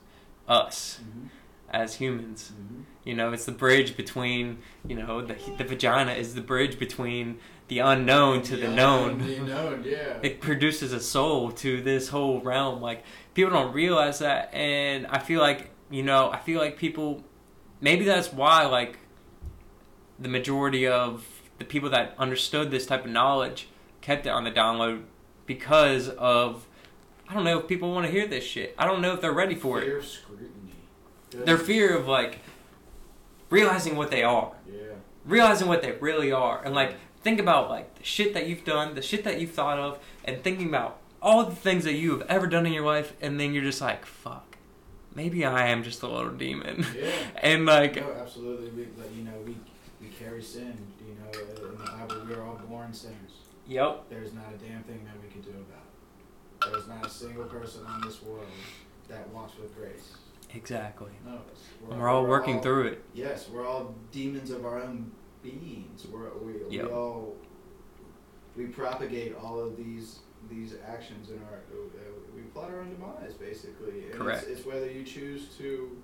us. Mm-hmm. As humans, mm-hmm. you know, it's the bridge between, you know, the the vagina is the bridge between the unknown to the, the known. The unknown, yeah. It produces a soul to this whole realm. Like, people don't realize that, and I feel like, you know, I feel like people, maybe that's why, like, the majority of the people that understood this type of knowledge kept it on the download because of, I don't know if people want to hear this shit. I don't know if they're ready for it. Fear of scrutiny. Their fear of, like, realizing what they are. Yeah. Realizing what they really are. And, like, think about, like, the shit that you've done, the shit that you've thought of, and thinking about all the things that you have ever done in your life, and then you're just like, fuck, maybe I am just a little demon. Yeah. And, like... No, absolutely. We, like, you know, we, we carry sin, you know, in the Bible, we are all born sinners. Yep. There's not a damn thing that we can do about it. There's not a single person on this world that walks with grace. Exactly. No, we're, and we're all we're working all, through it. Yes, we're all demons of our own beings. We're, we, yep. we all we propagate all of these these actions in our uh, we plot our own demise basically. And correct. It's, it's whether you choose to,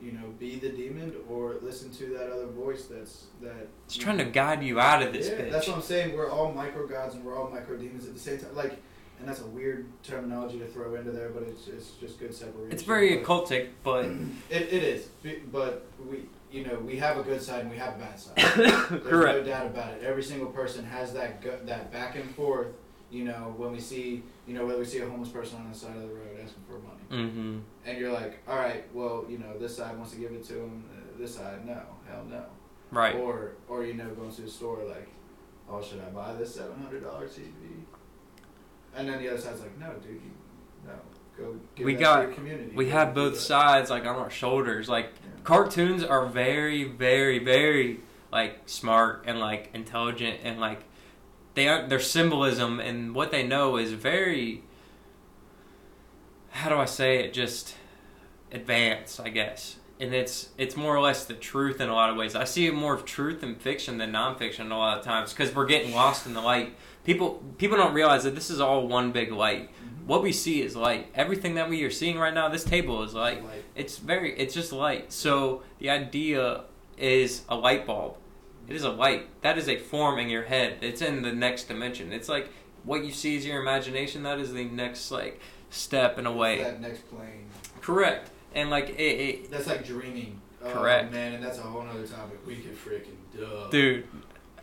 you know, be the demon or listen to that other voice that's that. It's trying know, to guide you out of this. Yeah, bitch. That's what I'm saying. We're all micro gods and we're all micro demons at the same time. Like. And that's a weird terminology to throw into there, but it's it's just good separation. It's very but occultic, but it it is. But we, you know, we have a good side and we have a bad side. There's correct. No doubt about it. Every single person has that go- that back and forth. You know, when we see, you know, whether we see a homeless person on the side of the road asking for money, mm-hmm. and you're like, all right, well, you know, this side wants to give it to him, uh, this side, no, hell no, right? Or or you know, going to the store like, oh, should I buy this seven hundred dollar T V? And then the other side's like, no, dude, you, no, go give we that got, to your community. We go have both sides, like, on our shoulders. Like, yeah. Cartoons are very, very, very, like, smart and, like, intelligent. And, like, they are, their symbolism and what they know is very, how do I say it, just advanced, I guess. And it's it's more or less the truth in a lot of ways. I see more of truth in fiction than nonfiction a lot of times because we're getting lost in the light. People people don't realize that this is all one big light. Mm-hmm. What we see is light. Everything that we are seeing right now, this table is light. light. It's very it's just light. So the idea is a light bulb. It is a light. That is a form in your head. It's in the next dimension. It's like what you see is your imagination. That is the next like step in a way. That next plane. Correct. And like it, it that's like dreaming. Correct. Oh, man, and that's a whole other topic. We can freaking duh. Dude.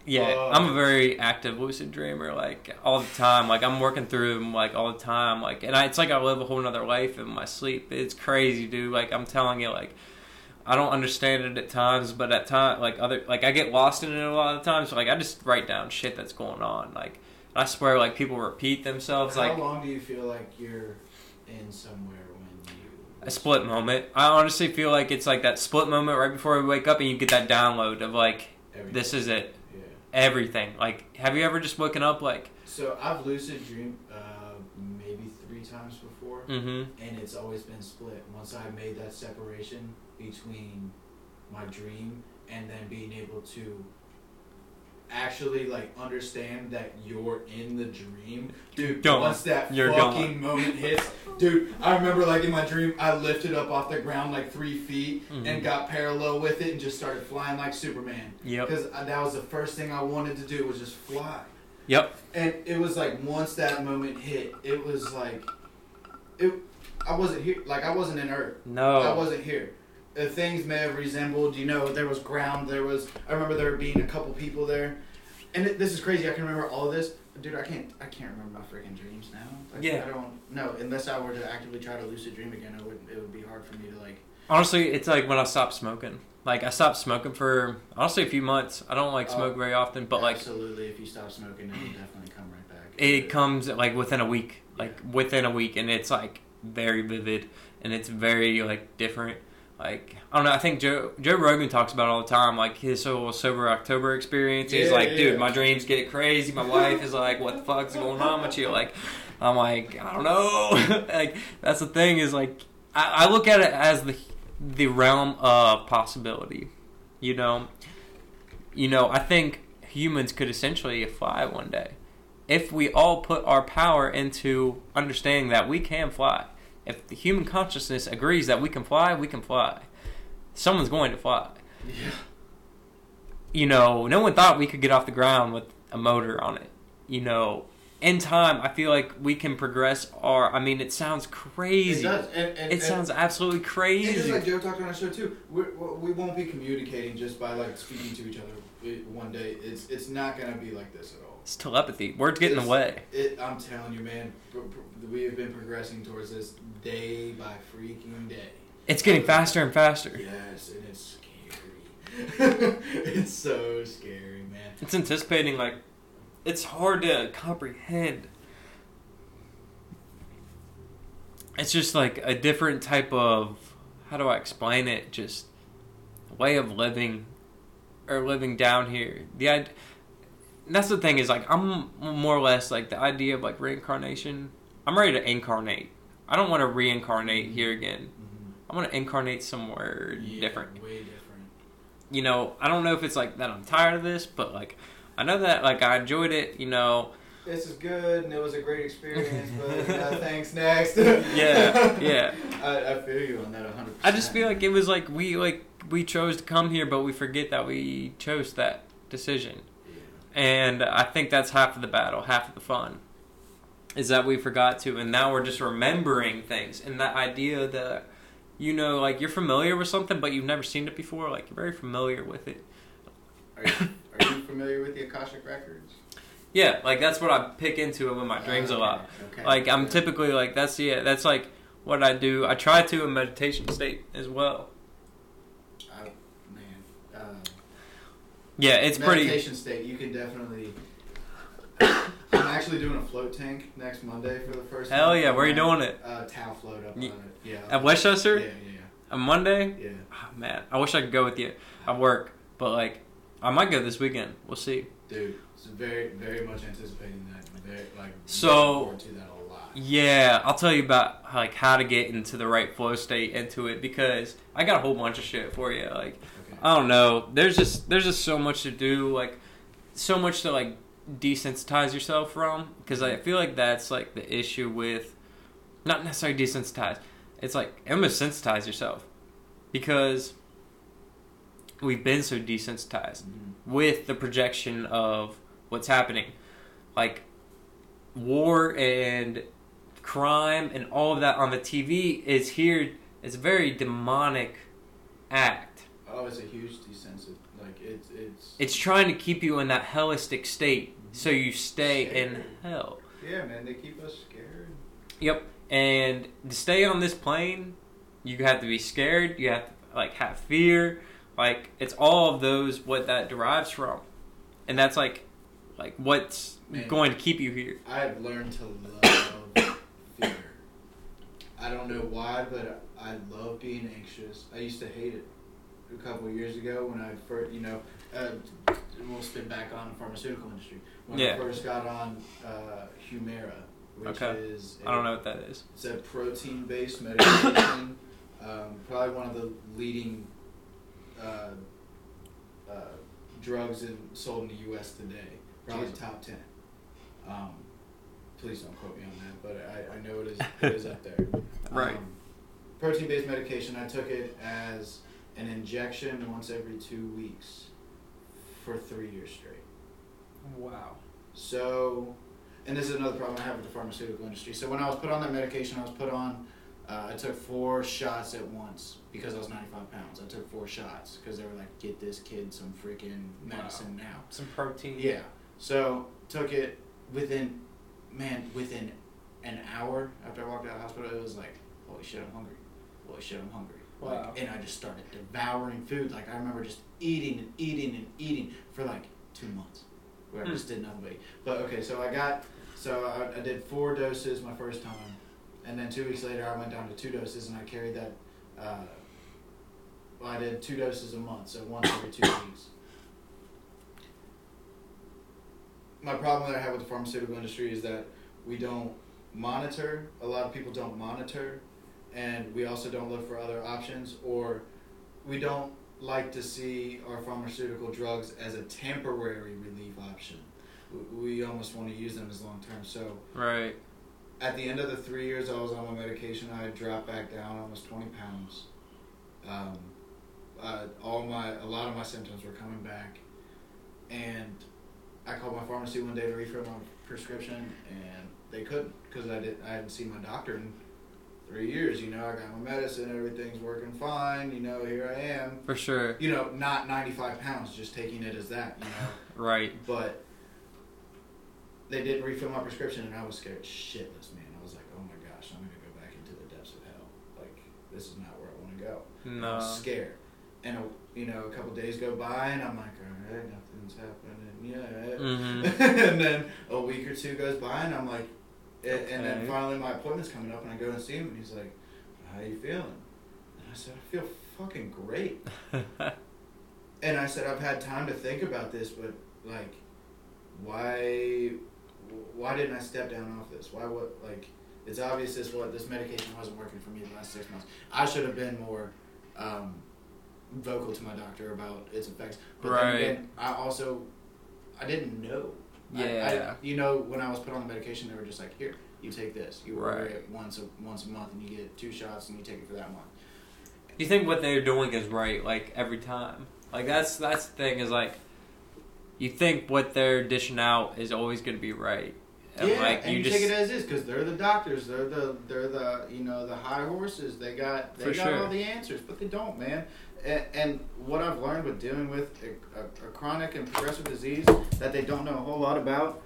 Yeah, uh, I'm a very active lucid dreamer, like, all the time. Like, I'm working through them, like, all the time. Like, and I, it's like I live a whole nother life in my sleep. It's crazy, dude. Like, I'm telling you, like, I don't understand it at times, but at times, like, other, like, I get lost in it a lot of times. So, like, I just write down shit that's going on. Like, I swear, like, people repeat themselves. How like, long do you feel like you're in somewhere? A split moment. I honestly feel like it's like that split moment right before we wake up and you get that download of, like, everything. This is it. Everything. Like, have you ever just woken up like... So, I've lucid dreamed uh, maybe three times before, mm-hmm. and it's always been split. Once I made that separation between my dream and then being able to actually, like, understand that you're in the dream. Dude, don't. Once that you're fucking gone. Moment hits... Dude, I remember, like, in my dream, I lifted up off the ground, like, three feet mm-hmm. and got parallel with it and just started flying like Superman. Yep. Because that was the first thing I wanted to do was just fly. Yep. And it was, like, once that moment hit, it was, like... it. I wasn't here. Like, I wasn't in Earth. No. I wasn't here. The things may have resembled, you know, there was ground, there was... I remember there being a couple people there. And it, this is crazy. I can remember all of this. Dude, I can't I can't remember my freaking dreams now. Like, yeah. I don't... No, unless I were to actively try to lucid dream again, it would, it would be hard for me to, like... Honestly, it's like when I stopped smoking. Like, I stopped smoking for, honestly, a few months. I don't, like, smoke oh, very often, but, absolutely, like... Absolutely. If you stop smoking, it'll definitely come right back. It, it comes, like, within a week. Like, yeah. within a week. And it's, like, very vivid. And it's very, like, different. Like, I don't know, I think Joe Joe Rogan talks about it all the time, like, his whole Sober October experience. He's yeah, like, dude, yeah. my dreams get crazy. My wife is like, what the fuck's going on with you? Like, I'm like, I don't know. Like, that's the thing is, like, I, I look at it as the the realm of possibility, you know? You know, I think humans could essentially fly one day. If we all put our power into understanding that we can fly. If the human consciousness agrees that we can fly, we can fly. Someone's going to fly. Yeah. You know, no one thought we could get off the ground with a motor on it. You know, in time, I feel like we can progress our... I mean, it sounds crazy. It does. And, and, it sounds absolutely crazy. It's just like Joe talked on our show, too. We're, we won't be communicating just by, like, speaking to each other one day. It's, it's not going to be like this at all. It's telepathy. Words get in the way. It, I'm telling you, man. We have been progressing towards this day by freaking day. It's getting faster and faster. Yes, and it's scary. It's so scary, man. It's anticipating, like, it's hard to comprehend. It's just, like, a different type of, how do I explain it? Just way of living, or living down here. The idea... And that's the thing is, like, I'm more or less, like, the idea of, like, reincarnation. I'm ready to incarnate. I don't want to reincarnate here again. Mm-hmm. I want to incarnate somewhere yeah, different. Way different. You know, I don't know if it's, like, that I'm tired of this, but, like, I know that, like, I enjoyed it, you know. This is good, and it was a great experience, but uh, thanks, next. yeah, yeah. I, I feel you on that one hundred percent. I just feel like it was like we like we chose to come here, but we forget that we chose that decision. Yeah. And I think that's half of the battle, half of the fun, is that we forgot to, and now we're just remembering things. And that idea that, you know, like, you're familiar with something, but you've never seen it before. Like, you're very familiar with it. Are you, are you familiar with the Akashic Records? Yeah, like, that's what I pick into with my dreams uh, okay, a lot. Okay. Like, I'm typically, like, that's, yeah, that's, like, what I do. I try to in meditation state as well. I, man. Um, yeah, it's meditation pretty... Meditation state, you can definitely... I'm actually doing a float tank next Monday for the first time. Hell yeah, where are you doing it? Uh, Town float up on it. Yeah. At Westchester? Yeah, yeah, yeah. On Monday? Yeah. Oh, man, I wish I could go with you. I work, but, like, I might go this weekend. We'll see. Dude. So very, very much anticipating that. Very, like, so, forward to that a lot. Yeah, I'll tell you about like how to get into the right flow state into it, because I got a whole bunch of shit for you. Like, okay. I don't know. There's just there's just so much to do. Like, so much to like desensitize yourself from, because I feel like that's like the issue with, not necessarily desensitize. It's like emphasize yourself, because we've been so desensitized mm-hmm. with the projection of what's happening, like war and crime and all of that on the T V is here. It's a very demonic act. Oh, it's a huge desensit. Like it's it's it's trying to keep you in that hellistic state, so you stay scared. In hell. Yeah, man, they keep us scared. Yep, and to stay on this plane, you have to be scared. You have to like have fear. Like it's all of those what that derives from, and that's like. Like, what's Man, going to keep you here? I've learned to love fear. I don't know why, but I love being anxious. I used to hate it a couple of years ago when I first, you know, uh, we'll spin back on the pharmaceutical industry. When yeah. I first got on uh, Humira, which okay. is... A, I don't know what that is. It's a protein-based medication. um, probably one of the leading uh, uh, drugs in, sold in the U S today. Probably top ten. Um, please don't quote me on that, but I, I know it is it is up there. Right. Um, protein-based medication, I took it as an injection once every two weeks for three years straight. Wow. So, and this is another problem I have with the pharmaceutical industry. So when I was put on that medication, I was put on, uh, I took four shots at once because I was ninety-five pounds. I took four shots because they were like, get this kid some freaking medicine wow. now. Some protein. Yeah. So, took it within, man, within an hour after I walked out of the hospital, it was like, holy shit, I'm hungry. Holy shit, I'm hungry. Wow. Like, and I just started devouring food. Like, I remember just eating and eating and eating for like two months where I just did nothing but eat. But, okay, so I got, so I, I did four doses my first time. And then two weeks later, I went down to two doses, and I carried that, uh, well, I did two doses a month, so once every two weeks. My problem that I have with the pharmaceutical industry is that we don't monitor. A lot of people don't monitor, and we also don't look for other options, or we don't like to see our pharmaceutical drugs as a temporary relief option. We almost want to use them as long-term. So right. At the end of the three years I was on my medication, I dropped back down almost twenty pounds. Um, uh, all my a lot of my symptoms were coming back, and I called my pharmacy one day to refill my prescription, and they couldn't because I didn't. I hadn't seen my doctor in three years. You know, I got my medicine, everything's working fine. You know, here I am. For sure. You know, not ninety-five pounds, just taking it as that. You know. Right. But they didn't refill my prescription, and I was scared shitless, man. I was like, oh my gosh, I'm gonna go back into the depths of hell. Like, this is not where I want to go. No. I'm scared, and a, you know, a couple days go by, and I'm like, all right, nothing's happening. Yeah, mm-hmm. And then a week or two goes by, and I'm like, and, okay. and then finally my appointment's coming up, and I go and see him, and he's like, "How you feeling?" And I said, "I feel fucking great." And I said, "I've had time to think about this, but like, why, why didn't I step down off this? Why what? Like, it's obvious this what this medication wasn't working for me the last six months. I should have been more." Um, vocal to my doctor about its effects, but right. then again, I also." I didn't know. Yeah. I, I, you know, when I was put on the medication, they were just like, here, you take this. You order right. it once a, once a month, and you get two shots, and you take it for that month. You think what they're doing is right, like, every time. Like, that's, that's the thing, is, like, you think what they're dishing out is always going to be right. And yeah, like, and you, you just, take it as is, because they're the doctors. They're the, they're the, you know, the high horses. They got, they got sure. all the answers, but they don't, man. And, and what I've learned with dealing with a, a, a chronic and progressive disease that they don't know a whole lot about,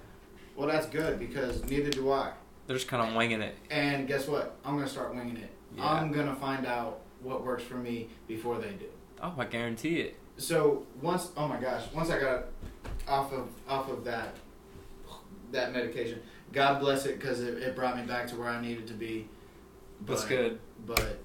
well, that's good, because neither do I. They're just kind of winging it. And guess what? I'm going to start winging it. Yeah. I'm going to find out what works for me before they do. Oh, I guarantee it. So once, oh my gosh, once I got off of off of that that medication, God bless it, because it, it brought me back to where I needed to be. But, that's good. But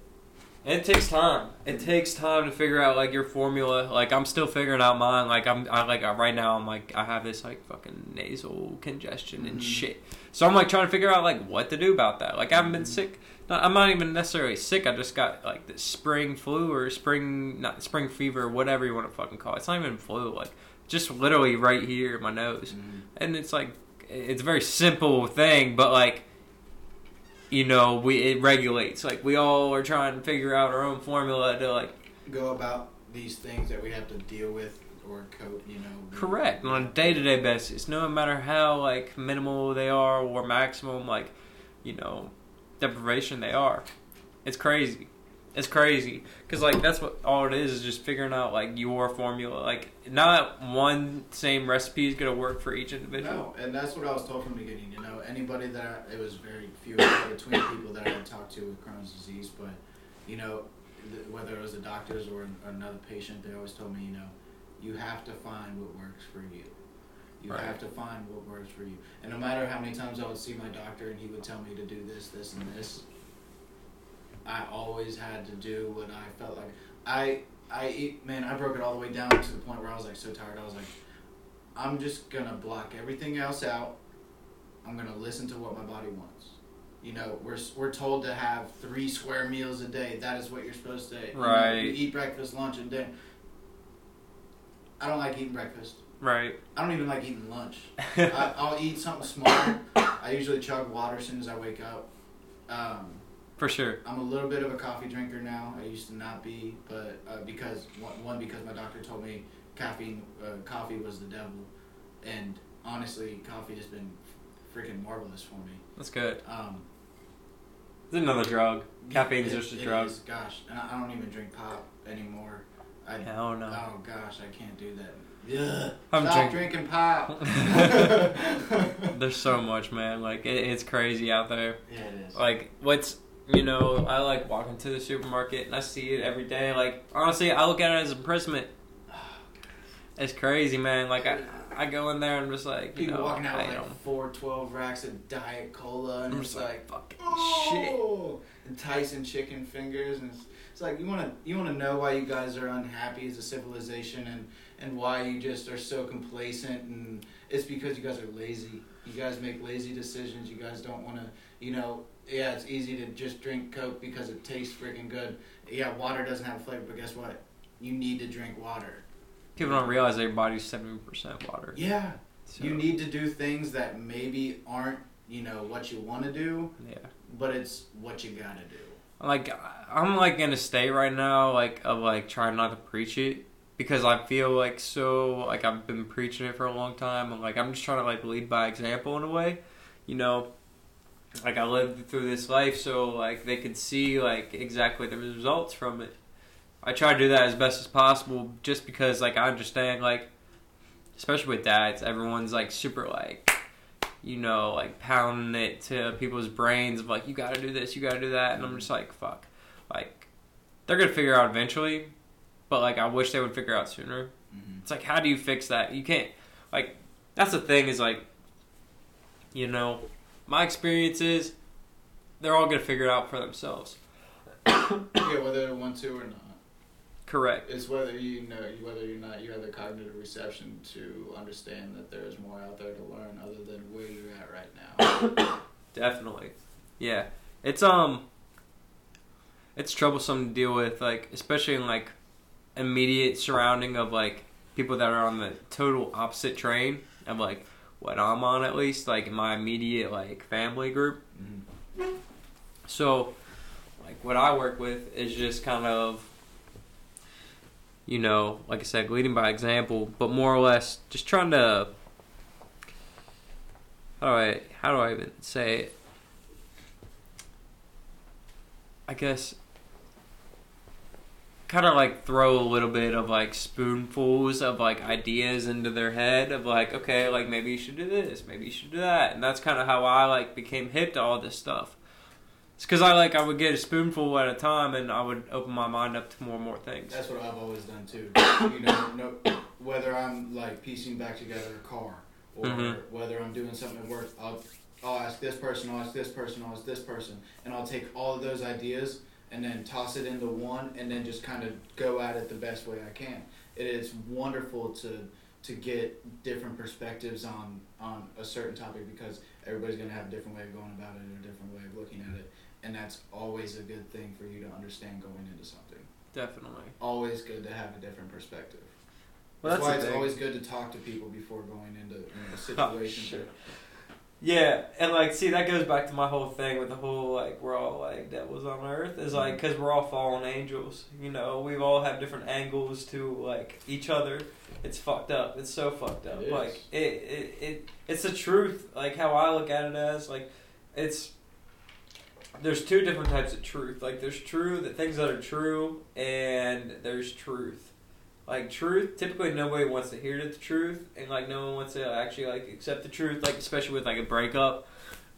and it takes time. It takes time to figure out, like, your formula. Like, I'm still figuring out mine. Like, I'm I like right now. I'm like, I have this, like, fucking nasal congestion and mm-hmm. shit. So I'm like trying to figure out, like, what to do about that. Like, I haven't been sick. I'm not even necessarily sick. I just got, like, this spring flu or spring not spring fever, whatever you want to fucking call it. It's not even flu. Like, just literally right here in my nose. Mm-hmm. And it's, like, it's a very simple thing, but, like, you know, we it regulates. Like, we all are trying to figure out our own formula to, like, go about these things that we have to deal with or cope, you know. Correct. On a day-to-day basis. No matter how, like, minimal they are or maximum, like, you know, deprivation they are. It's crazy. It's crazy. Because, like, that's what all it is, is just figuring out, like, your formula. Like, not one same recipe is going to work for each individual. No, and that's what I was told from the beginning. You know, anybody that I, it was very few between people that I had talked to with Crohn's disease, but, you know, th- whether it was the doctors or an, another patient, they always told me, you know, you have to find what works for you. You right. have to find what works for you. And no matter how many times I would see my doctor and he would tell me to do this, this, and this, I always had to do what I felt like. I, I eat, man, I broke it all the way down to the point where I was, like, so tired. I was like, I'm just going to block everything else out. I'm going to listen to what my body wants. You know, we're we're told to have three square meals a day. That is what you're supposed to eat. Right. You know, you eat breakfast, lunch, and dinner. I don't like eating breakfast. Right. I don't even like eating lunch. I, I'll eat something small. I usually chug water as soon as I wake up. Um, For sure. I'm a little bit of a coffee drinker now. I used to not be, but uh, because one, because my doctor told me caffeine, uh, coffee was the devil, and honestly, coffee has been freaking marvelous for me. That's good. Um, it's another drug. Caffeine is just a drug. Is, gosh, and I, I don't even drink pop anymore. I Hell no. Oh gosh, I can't do that. Yeah, I'm stop drink- drinking pop. There's so much, man. Like, it, it's crazy out there. Yeah, it is. Like, what's, you know, I like walking to the supermarket and I see it every day. Like, honestly, I look at it as imprisonment. It's crazy, man. Like, I, I go in there and I'm just like, you people know, walking out with like four twelve racks of Diet Cola, and I'm just like, fucking oh, shit. And Tyson chicken fingers, and it's, it's like, you wanna you wanna know why you guys are unhappy as a civilization, and and why you just are so complacent, and it's because you guys are lazy. You guys make lazy decisions. You guys don't want to, you know, yeah, it's easy to just drink Coke because it tastes freaking good. Yeah, water doesn't have a flavor, but guess what? You need to drink water. People don't realize their body's seventy percent water. Yeah. So. You need to do things that maybe aren't, you know, what you want to do. Yeah. But it's what you got to do. Like, I'm, like, in a state right now, like, of, like, trying not to preach it. Because I feel like so, like, I've been preaching it for a long time. And, like, I'm just trying to, like, lead by example in a way. You know, like, I lived through this life so, like, they could see, like, exactly the results from it. I try to do that as best as possible just because, like, I understand, like, especially with dads, everyone's, like, super, like, you know, like, pounding it to people's brains of, like, you got to do this, you got to do that. And I'm just like, fuck. Like, they're going to figure out eventually. But, like, I wish they would figure out sooner. Mm-hmm. It's like, how do you fix that? You can't, like, that's the thing is, like, you know, my experience is they're all going to figure it out for themselves. Yeah, whether they want to or not. Correct. It's whether you know, whether or not you have the cognitive reception to understand that there is more out there to learn other than where you're at right now. Definitely. Yeah. It's, um, it's troublesome to deal with, like, especially in, like, immediate surrounding of, like, people that are on the total opposite train of like what I'm on, at least like in my immediate like family group. Mm-hmm. So like what I work with is just kind of, you know, like I said, leading by example, but more or less just trying to, how do I, how do I even say it? I guess kind of like throw a little bit of like spoonfuls of like ideas into their head of like, okay, like maybe you should do this, maybe you should do that. And that's kind of how I like became hip to all this stuff. It's because I like I would get a spoonful at a time, and I would open my mind up to more and more things. That's what I've always done too. You know, no, whether I'm like piecing back together a car, or mm-hmm. whether I'm doing something at work, I'll I'll ask this person, I'll ask this person, I'll ask this person, and I'll take all of those ideas and then toss it into one, and then just kind of go at it the best way I can. It is wonderful to to get different perspectives on on a certain topic, because everybody's gonna have a different way of going about it, and a different way of looking at it. And that's always a good thing for you to understand going into something. Definitely. Always good to have a different perspective. Well, that's, that's why it's thing. Always good to talk to people before going into, you know, situations. Oh, yeah, and like, see, that goes back to my whole thing with the whole, like, we're all, like, devils on earth. Is like, because we're all fallen angels, you know? We all have different angles to, like, each other. It's fucked up. It's so fucked up. It like, it, it, it, it's the truth. Like, how I look at it as, like, it's... There's two different types of truth. Like, there's true, that things that are true, and there's truth. Like, truth, typically nobody wants to hear the truth, and, like, no one wants to actually, like, accept the truth, like, especially with, like, a breakup.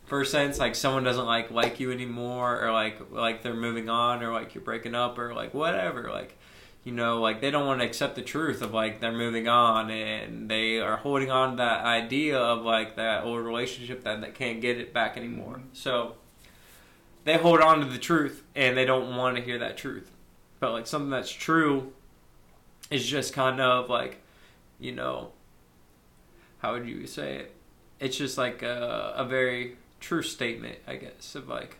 For a sense, like, someone doesn't, like, like you anymore, or, like, like they're moving on, or, like, you're breaking up, or, like, whatever. Like, you know, like, they don't want to accept the truth of, like, they're moving on, and they are holding on to that idea of, like, that old relationship that they can't get it back anymore. So... they hold on to the truth, and they don't want to hear that truth. But, like, something that's true is just kind of, like, you know, how would you say it? It's just, like, a, a very true statement, I guess, of, like,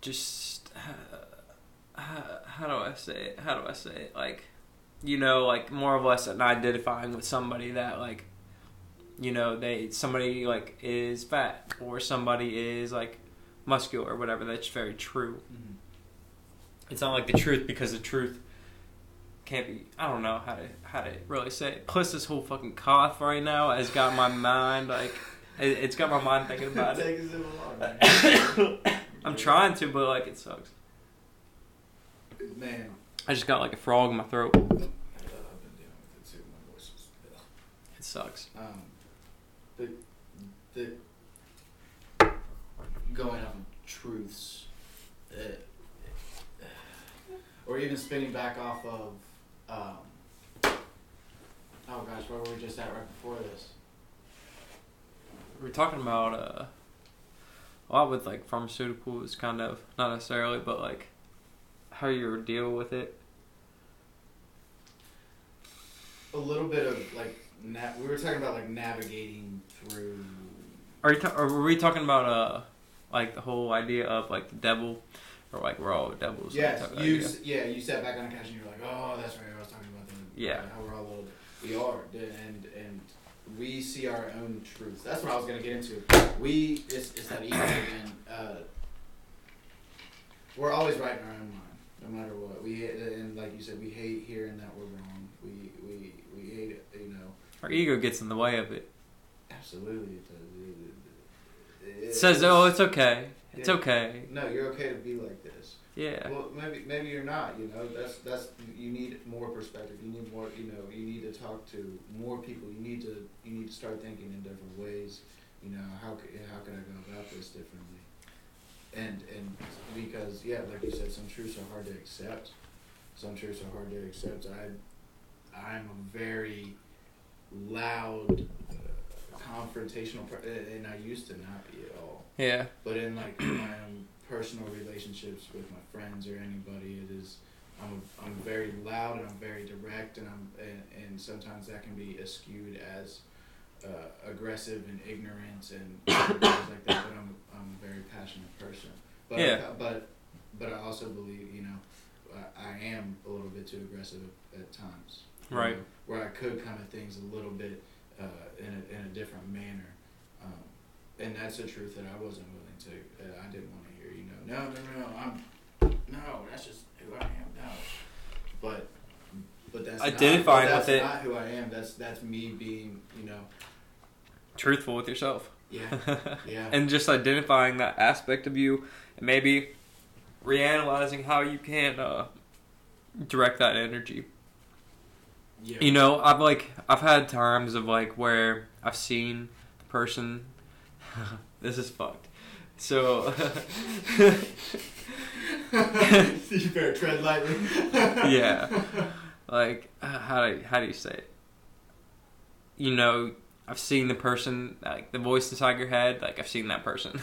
just, uh, how, how do I say it? How do I say it? Like, you know, like, more or less an identifying with somebody that, like, you know, they somebody like is fat, or somebody is like muscular or whatever. That's very true. Mm-hmm. It's not like the truth, because the truth can't be. I don't know how to how to really say it. Plus, this whole fucking cough right now has got my mind like it, it's got my mind thinking about it. Takes it long, man. I'm trying to, but like it sucks. Man, I just got like a frog in my throat. It sucks. Um. The, the going on truths, uh, or even spinning back off of, um, oh gosh, where were we just at right before this? We were talking about uh, a lot with like pharmaceuticals, kind of, not necessarily, but like how you deal with it. A little bit of like. Na- we were talking about like navigating through. Are you? Ta- or were we talking about uh, like the whole idea of like the devil, or like we're all devils? Yes, like, you. S- yeah, you sat back on the couch and you're like, oh, that's right. I was talking about the yeah. Like, how we're all little. We are, and and we see our own truths. That's what I was gonna get into. We it's it's that ego again. Uh, we're always right in our own mind, no matter what. We and like you said, we hate hearing that we're wrong. We we we hate it, you know. Our ego gets in the way of it. Absolutely, it does. It, it, it says, "Oh, it's okay. It's yeah. okay." No, you're okay to be like this. Yeah. Well, maybe maybe you're not. You know, that's that's you need more perspective. You need more. You know, you need to talk to more people. You need to you need to start thinking in different ways. You know, how how can I go about this differently? And and because yeah, like you said, some truths are hard to accept. Some truths are hard to accept. I I'm a very loud, uh, confrontational, per- and I used to not be at all. Yeah. But in like my own personal relationships with my friends or anybody, it is I'm I'm very loud and I'm very direct, and I'm and, and sometimes that can be eschewed as uh, aggressive and ignorant and things like that. But I'm I'm a very passionate person. But yeah. I, but but I also believe, you know, I, I am a little bit too aggressive at times. right? Um, where I could come at things a little bit uh, in a, in a different manner, um, and that's the truth that I wasn't willing to. Uh, I didn't want to hear, you know, no, no, no, I'm no, that's just who I am. No, but but that's identifying not, but that's with not it. Who I am. That's that's me being, you know, truthful with yourself. Yeah, yeah. And just identifying that aspect of you, and maybe reanalyzing how you can uh, direct that energy. Yeah. You know, I've like I've had times of like where I've seen the person. This is fucked. So you better tread lightly. Yeah, like how do how do you say it? You know. I've seen the person, like, the voice inside your head, like, I've seen that person.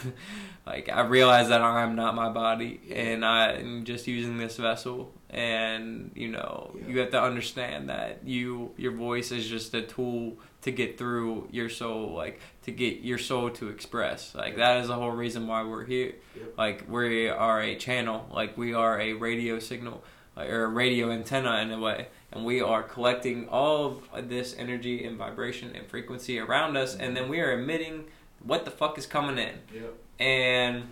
Like, I realize that I'm not my body, and I'm just using this vessel, and, you know, yeah. You have to understand that you, your voice is just a tool to get through your soul, like, to get your soul to express. Like, yeah. That is the whole reason why we're here. Yeah. Like, we are a channel, like, we are a radio signal, or a radio antenna in a way. And we are collecting all of this energy and vibration and frequency around us, and then we are emitting what the fuck is coming in. Yep. And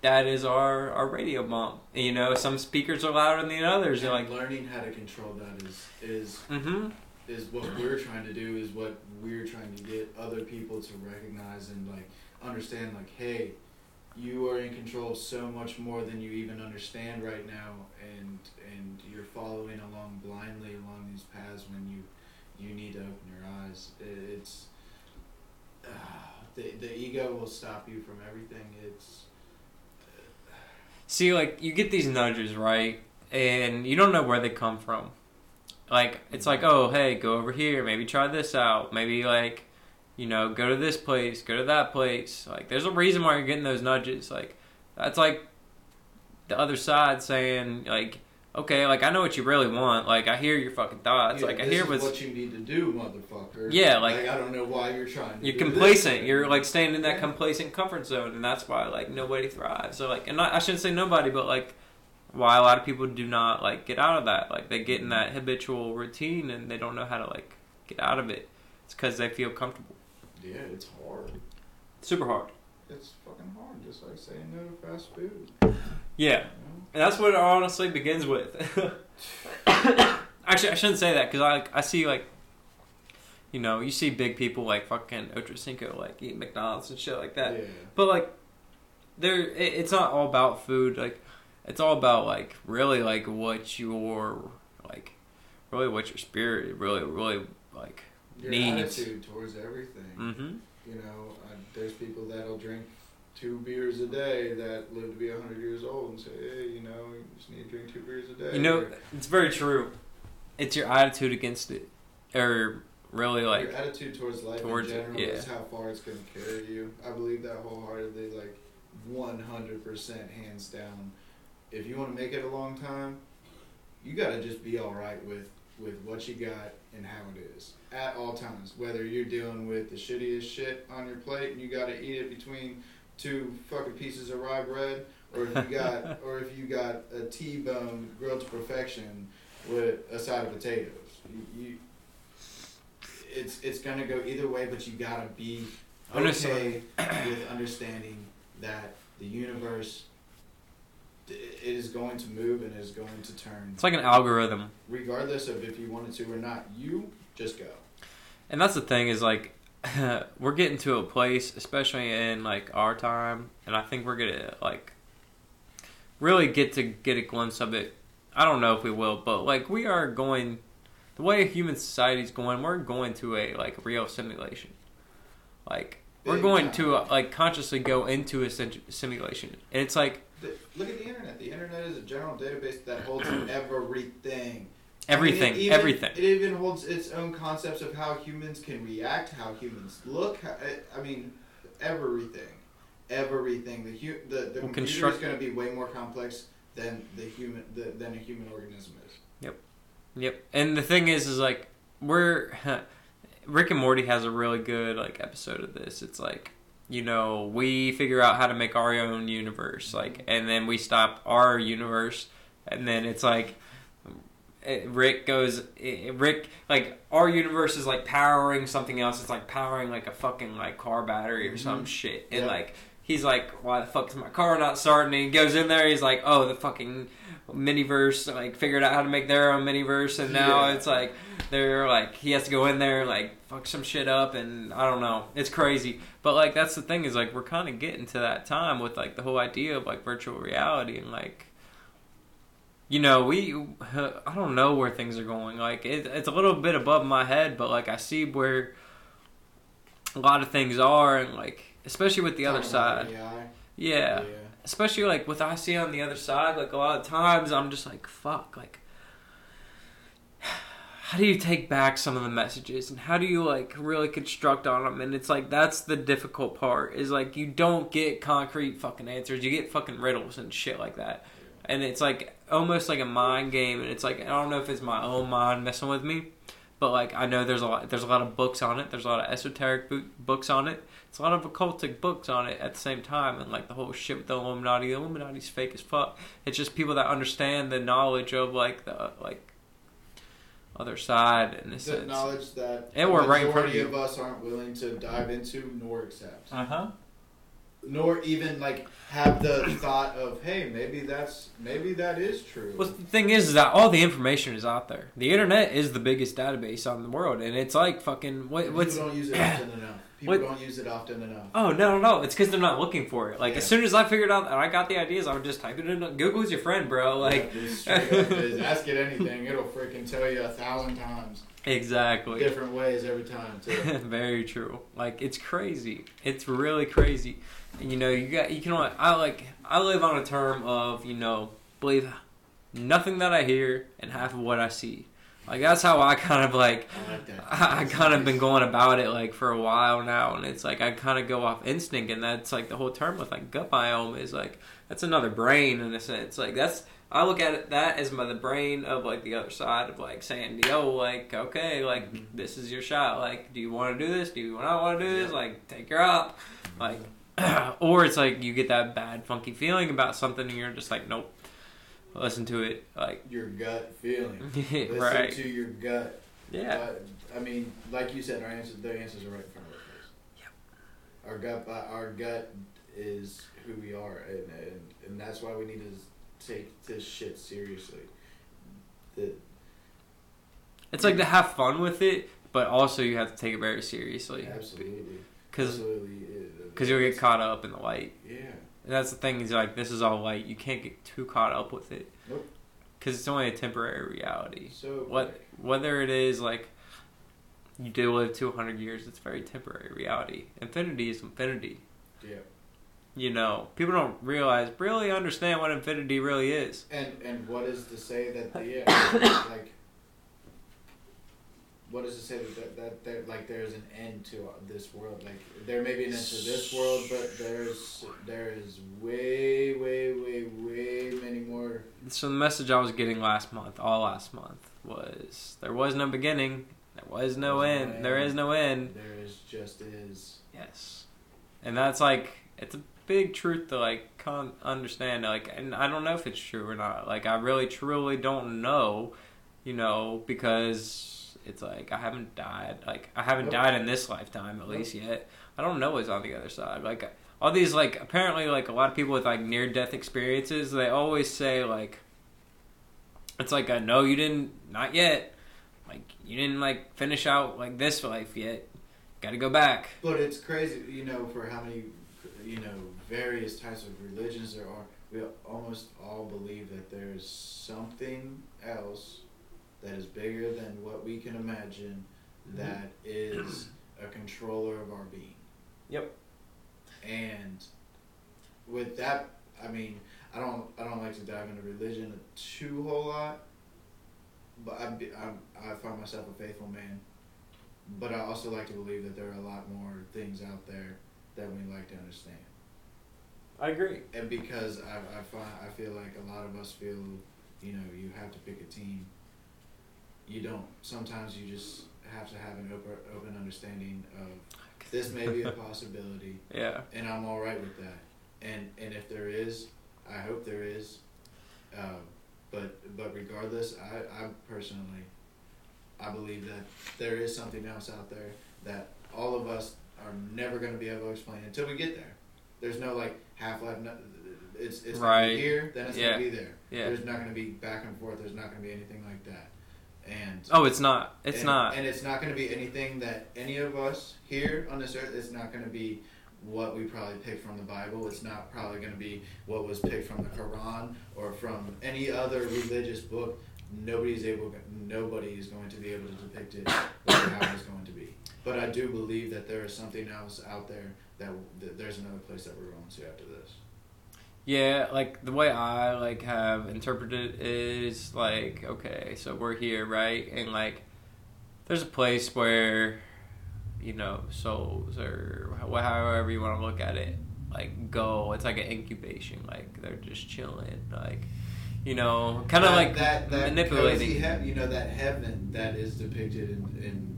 that is our, our radio bomb. And, you know, some speakers are louder than others. And like, learning how to control that is is mm-hmm. is what we're trying to do, is what we're trying to get other people to recognize and like understand, like, hey, you are in control so much more than you even understand right now, and and you're following along blindly along these paths when you you need to open your eyes. It's uh, the the ego will stop you from everything. It's uh, see, like, you get these nudges, right, and you don't know where they come from. Like, it's like, oh, hey, go over here, maybe try this out, maybe like, you know, go to this place, go to that place. Like, there's a reason why you're getting those nudges. Like, that's like the other side saying, like, okay, like, I know what you really want. Like, I hear your fucking thoughts. Yeah, like, I hear what's... what you need to do, motherfucker. Yeah, like... like I don't know why you're trying to You're do complacent. This. You're, like, staying in that complacent comfort zone, and that's why, like, nobody thrives. So, like, and not, I shouldn't say nobody, but, like, why a lot of people do not, like, get out of that. Like, they get in that habitual routine, and they don't know how to, like, get out of it. It's because they feel comfortable. Yeah, it's hard. Super hard. It's fucking hard, just like saying no to fast food. Yeah, you know? And that's what it honestly begins with. Actually, I shouldn't say that, because I, I see, like, you know, you see big people like fucking Ochocinco, like, eat McDonald's and shit like that. Yeah. But, like, there, it, it's not all about food. Like, it's all about, like, really, like, what your, like, really what your spirit, really, really, like... your needs. Attitude towards everything. Mm-hmm. You know, uh, there's people that'll drink two beers a day that live to be one hundred years old and say, hey, you know, you just need to drink two beers a day. You know, or, it's very true. It's your attitude against it. Or really, like... your attitude towards life towards in general it, yeah. is how far it's going to carry you. I believe that wholeheartedly, like, one hundred percent hands down. If you want to make it a long time, you got to just be all right with with what you got and how it is at all times, whether you're dealing with the shittiest shit on your plate and you got to eat it between two fucking pieces of rye bread, or if you got or if you got a T-bone grilled to perfection with a side of potatoes, you, you it's it's gonna go either way, but you gotta be okay with understanding that the universe, it is going to move and it is going to turn. It's like an algorithm. Regardless of if you wanted to or not, you just go. And that's the thing is, like, we're getting to a place, especially in, like, our time, and I think we're going to, like, really get to get a glimpse of it. I don't know if we will, but, like, we are going, the way human society is going, we're going to a, like, real simulation. Like, we're going to, like, consciously go into a simulation. And it's like... look at the internet. The internet is a general database that holds everything. Everything. It even, everything. It even holds its own concepts of how humans can react, how humans look. How, I mean, everything. Everything. The hu- the, the we'll computer is going to be way more complex than the human the, than a human organism is. Yep. Yep. And the thing is, is like we're Rick and Morty has a really good like episode of this. It's like, you know, we figure out how to make our own universe, like, and then we stop our universe, and then it's like Rick goes, Rick, like, our universe is, like, powering something else. It's, like, powering, like, a fucking, like, car battery or mm-hmm. some shit. And, yep. like, he's like, why the fuck is my car not starting? And he goes in there, he's like, oh, the fucking miniverse, like, figured out how to make their own miniverse. And now yeah. it's, like, they're, like, he has to go in there and, like, fuck some shit up. And I don't know. It's crazy. But, like, that's the thing is, like, we're kind of getting to that time with, like, the whole idea of, like, virtual reality and, like, you know, we, I don't know where things are going. Like, it, it's a little bit above my head, but, like, I see where a lot of things are, and, like, especially with the other side. Yeah. yeah. Especially, like, with I see on the other side, like, a lot of times I'm just like, fuck, like, how do you take back some of the messages, and how do you, like, really construct on them? And it's, like, that's the difficult part, is, like, you don't get concrete fucking answers. You get fucking riddles and shit like that. And it's, like, almost like a mind game, and it's like, I don't know if it's my own mind messing with me, but, like, I know there's a lot there's a lot of books on it. There's a lot of esoteric bo- books on it. It's a lot of occultic books on it at the same time, and, like, the whole shit with the Illuminati. The Illuminati's fake as fuck. It's just people that understand the knowledge of, like, the, like, other side, in a sense. The knowledge that and we're the majority right in front of, you. of us aren't willing to dive into nor accept. Uh-huh. Nor even, like, have the thought of, hey, maybe that's maybe that is true. Well, the thing is, is that all the information is out there. The internet is the biggest database on the world, and it's like fucking what, people what's. People don't use it often enough. People what? don't use it often enough. Oh no, no, no! It's because they're not looking for it. Like yeah. as soon as I figured out that I got the ideas, I would just type it in. Google's your friend, bro. Like, yeah, just straight up is. Ask it anything; it'll freaking tell you a thousand times. Exactly. Different ways every time too. Very true. Like, it's crazy. It's really crazy. And, you know, you got you can. I like. I live on a term of, you know, believe nothing that I hear and half of what I see. Like, that's how I kind of, like, I, like I, I kind nice. of been going about it, like, for a while now. And it's, like, I kind of go off instinct. And that's, like, the whole term with, like, gut biome is, like, that's another brain in a sense. Like, that's, I look at it, that as my, the brain of, like, the other side of, like, saying, yo, like, okay, like, mm-hmm. this is your shot. Like, do you want to do this? Do you not want to do this? Yeah. Like, take her up. Like, or it's, like, you get that bad, funky feeling about something and you're just, like, nope. Listen to it, like, your gut feeling. Listen right. to your gut. Yeah. But, I mean, like you said, our answers, their answers are right in front of us. Yep. Our gut, our gut is who we are, and, and and that's why we need to take this shit seriously. The, it's like to have fun with it, but also you have to take it very seriously. Absolutely. Because you'll get caught up in the light. Yeah. And that's the thing, is like, this is all light. You can't get too caught up with it. Nope. Because it's only a temporary reality. So what, whether it is, like, you do live two hundred years, it's very temporary reality. Infinity is infinity. Yeah. You know, people don't realize, really understand what infinity really is. And and what is to say that, the, yeah, like, what is to say that, that, that like, there's an end to this world? Like, there may be an end to this world, but there's there is way, way, way, way many more. So the message I was getting last month, all last month, was there was no beginning, there was no end, end, there is no end. There is just is. Yes. And that's, like, it's a big truth to, like, con- understand. Like, and I don't know if it's true or not. Like, I really, truly don't know, you know, because... It's like, I haven't died. Like, I haven't nope. died in this lifetime, at nope. least yet. I don't know what's on the other side. Like, all these, like, apparently, like, a lot of people with, like, near-death experiences, they always say, like, it's like, a, no, you didn't, not yet. Like, you didn't, like, finish out, like, this life yet. Gotta go back. But it's crazy, you know, for how many, you know, various types of religions there are. We almost all believe that there's something else that is bigger than what we can imagine, that is a controller of our being. Yep. And with that, I mean, I don't I don't like to dive into religion too whole lot, but I, I, I find myself a faithful man. But I also like to believe that there are a lot more things out there that we like to understand. I agree. And because I, I, find, I feel like a lot of us feel, you know, you have to pick a team. You don't. Sometimes you just have to have an open, open understanding of this may be a possibility. Yeah. And I'm all right with that. And and if there is, I hope there is. Uh, But but regardless, I, I personally, I believe that there is something else out there that all of us are never going to be able to explain until we get there. There's no, like, half-life. No, it's it's right. going to be here, then it's yeah. going to be there. Yeah. There's not going to be back and forth. There's not going to be anything like that. And Oh, it's not. It's and, not. And it's not going to be anything that any of us here on this earth, it's not going to be what we probably picked from the Bible. It's not probably going to be what was picked from the Quran or from any other religious book. Nobody's able. Nobody is going to be able to depict it like how it's going to be. But I do believe that there is something else out there, that, that there's another place that we're going to after this. Yeah, like, the way I, like, have interpreted it is, like, okay, so we're here, right? And, like, there's a place where, you know, souls or however you want to look at it, like, go. It's like an incubation. Like, they're just chilling, like, you know, kind of like that, that manipulating. Cozy, you know, that heaven that is depicted in... in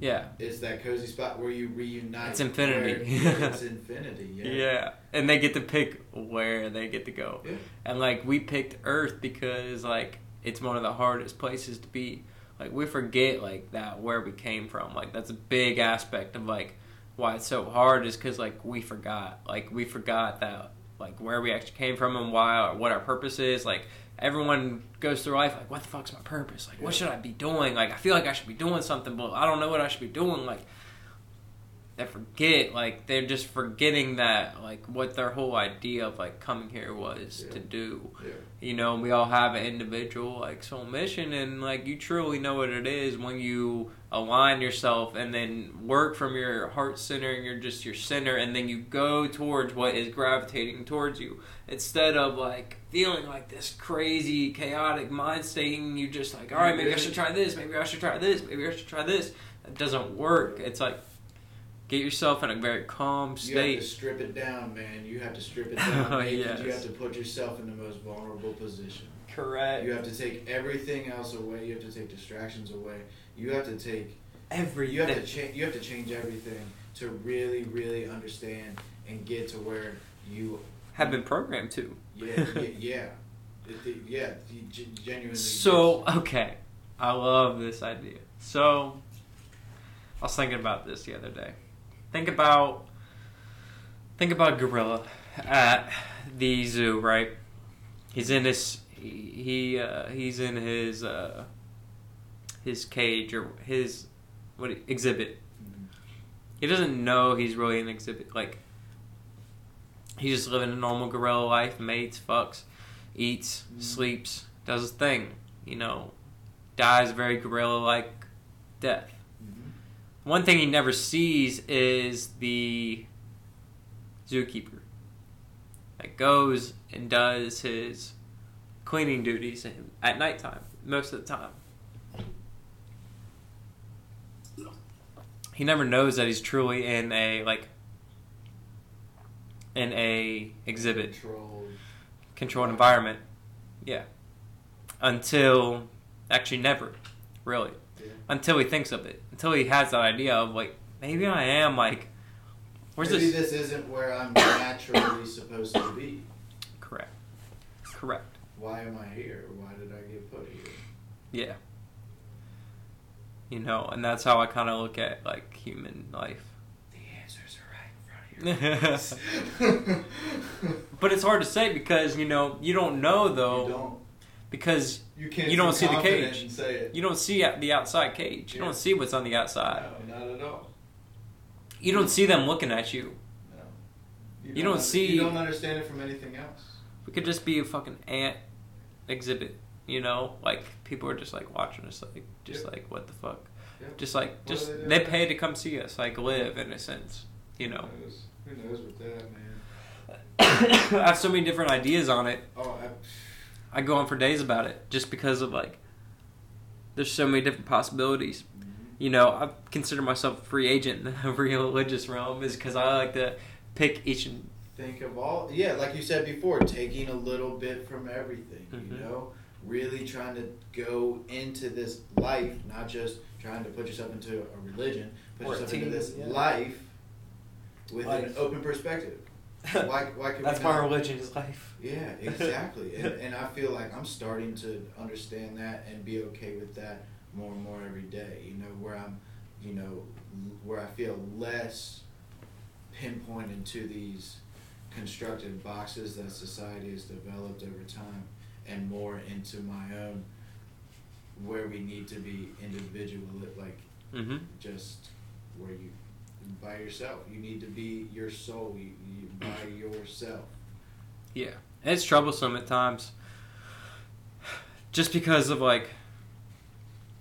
Yeah. It's that cozy spot where you reunite. It's infinity. It's infinity, yeah. Yeah. And they get to pick where they get to go. Yeah. And, like, we picked Earth because, like, it's one of the hardest places to be. Like, we forget, like, that where we came from. Like, that's a big aspect of, like, why it's so hard is because, like, we forgot. Like, we forgot that, like, where we actually came from and why or what our purpose is. Like, everyone goes through life like, what the fuck's my purpose? Like, what should I be doing? Like, I feel like I should be doing something, but I don't know what I should be doing. Like, they forget, like, they're just forgetting that, like, what their whole idea of, like, coming here was yeah. to do. Yeah. You know, and we all have an individual, like, soul mission, and, like, you truly know what it is when you align yourself and then work from your heart center and you're just your center, and then you go towards what is gravitating towards you. Instead of, like, feeling like this crazy, chaotic mind state, and you just like, all right, maybe I should try this, maybe I should try this, maybe I should try this. It doesn't work. It's like, get yourself in a very calm state. You have to strip it down, man. You have to strip it down. oh, yes. You have to put yourself in the most vulnerable position. Correct. You have to take everything else away. You have to take distractions away. You have to take everything. You have to change. You have to change everything to really, really understand and get to where you have been programmed to. Yeah, yeah, yeah. It, yeah, genuinely. So, yes. Okay. I love this idea. So, I was thinking about this the other day. Think about, think about a gorilla at the zoo, right? He's in his, he, uh, he's in his, uh, his cage or his, what, exhibit. Mm-hmm. He doesn't know he's really in an exhibit, like, he's just living a normal gorilla life, mates, fucks, eats, mm. sleeps, does his thing, you know, dies a very gorilla-like death. Mm-hmm. One thing he never sees is the zookeeper that goes and does his cleaning duties at nighttime, most of the time. He never knows that he's truly in a, like, in a exhibit. Controlled. Controlled environment. Yeah. Until, actually never, really. Yeah. Until he thinks of it. Until he has that idea of, like, maybe I am, like, where's maybe this? Maybe this isn't where I'm naturally supposed to be. Correct. Correct. Why am I here? Why did I get put here? Yeah. You know, and that's how I kind of look at, like, human life. But it's hard to say because, you know, you don't know, though. You don't. Because you, can't you don't see the cage. Say it. You don't see the outside cage. Yeah. You don't see what's on the outside. No, not at all. You don't see them looking at you. No. You don't, you don't see... You don't understand it from anything else. We could just be a fucking ant exhibit, you know? Like, people are just, like, watching us, like, just, yeah. like, what the fuck? Yeah. Just, like, just... They, they pay to come see us, like, live, in a sense, you know? It was, who knows with that, man? I have so many different ideas on it. Oh, I... I go on for days about it just because of, like, there's so many different possibilities. Mm-hmm. You know, I consider myself a free agent in the religious realm is because I like to pick each and... Think of all... Yeah, like you said before, taking a little bit from everything, mm-hmm. you know? Really trying to go into this life, not just trying to put yourself into a religion, put or yourself into this yeah. life... With life. An open perspective. Why? Why can That's we not? My religion is life. Yeah, exactly. and, and I feel like I'm starting to understand that and be okay with that more and more every day. You know, where I'm, you know, where I feel less pinpointed to these constructed boxes that society has developed over time, and more into my own, where we need to be individual, like mm-hmm. just where you. By yourself. You need to be your soul. You, you by yourself. Yeah. And it's troublesome at times. Just because of, like,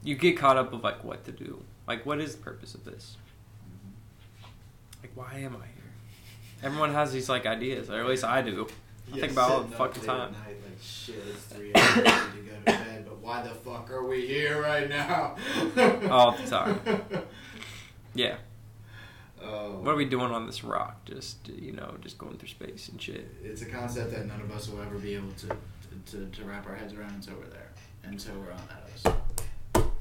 you get caught up with, like, what to do. Like, what is the purpose of this? Mm-hmm. Like, why am I here? Everyone has these, like, ideas. Or at least I do. I yeah, think about all the fucking time. Night, like, shit, it's three hours. We need to go to bed. But why the fuck are we here right now? All the time. Yeah. Oh. What are we doing on this rock? Just, you know, just going through space and shit. It's a concept that none of us will ever be able to to, to, to wrap our heads around until we're there. Until we're on that episode.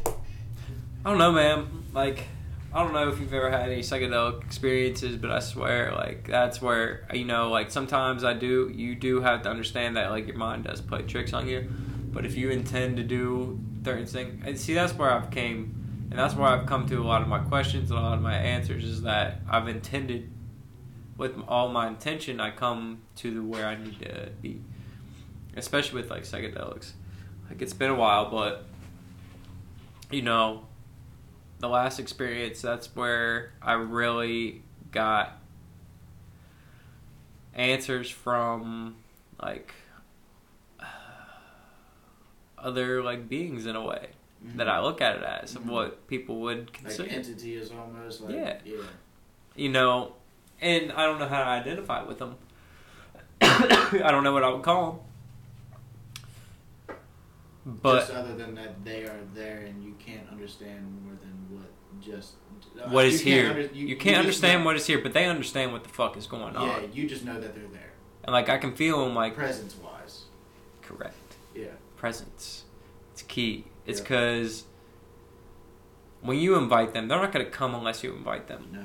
I don't know, man. Like, I don't know if you've ever had any psychedelic experiences, but I swear, like, that's where, you know, like, sometimes I do, you do have to understand that, like, your mind does play tricks on you. But if you intend to do certain things, and see, that's where I've came... And that's where I've come to a lot of my questions and a lot of my answers is that I've intended, with all my intention, I come to where I need to be. Especially with, like, psychedelics. Like, it's been a while, but, you know, the last experience, that's where I really got answers from, like, other, like, beings in a way. Mm-hmm. That I look at it as mm-hmm. what people would consider. Like entity is almost like yeah. yeah, you know, and I don't know how to identify with them. I don't know what I would call them, but just other than that, they are there, and you can't understand more than what just what is here. Can't under, you, you can't you understand know. What is here, but they understand what the fuck is going yeah, on. Yeah, you just know that they're there, and like I can feel them, like presence wise. Correct. Yeah, presence. It's key. It's because yeah. when you invite them, they're not going to come unless you invite them. No,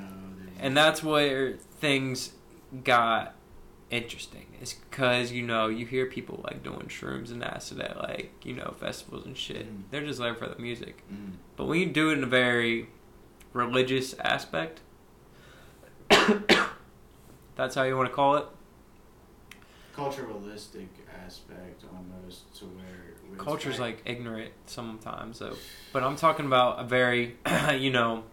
and that's where things got interesting. It's because, you know, you hear people, like, doing shrooms and acid at, like, you know, festivals and shit. Mm. They're just there for the music. Mm. But when you do it in a very religious aspect, that's how you want to call it. Culturalistic aspect almost to where... Culture's like ignorant sometimes though, but I'm talking about a very, you know,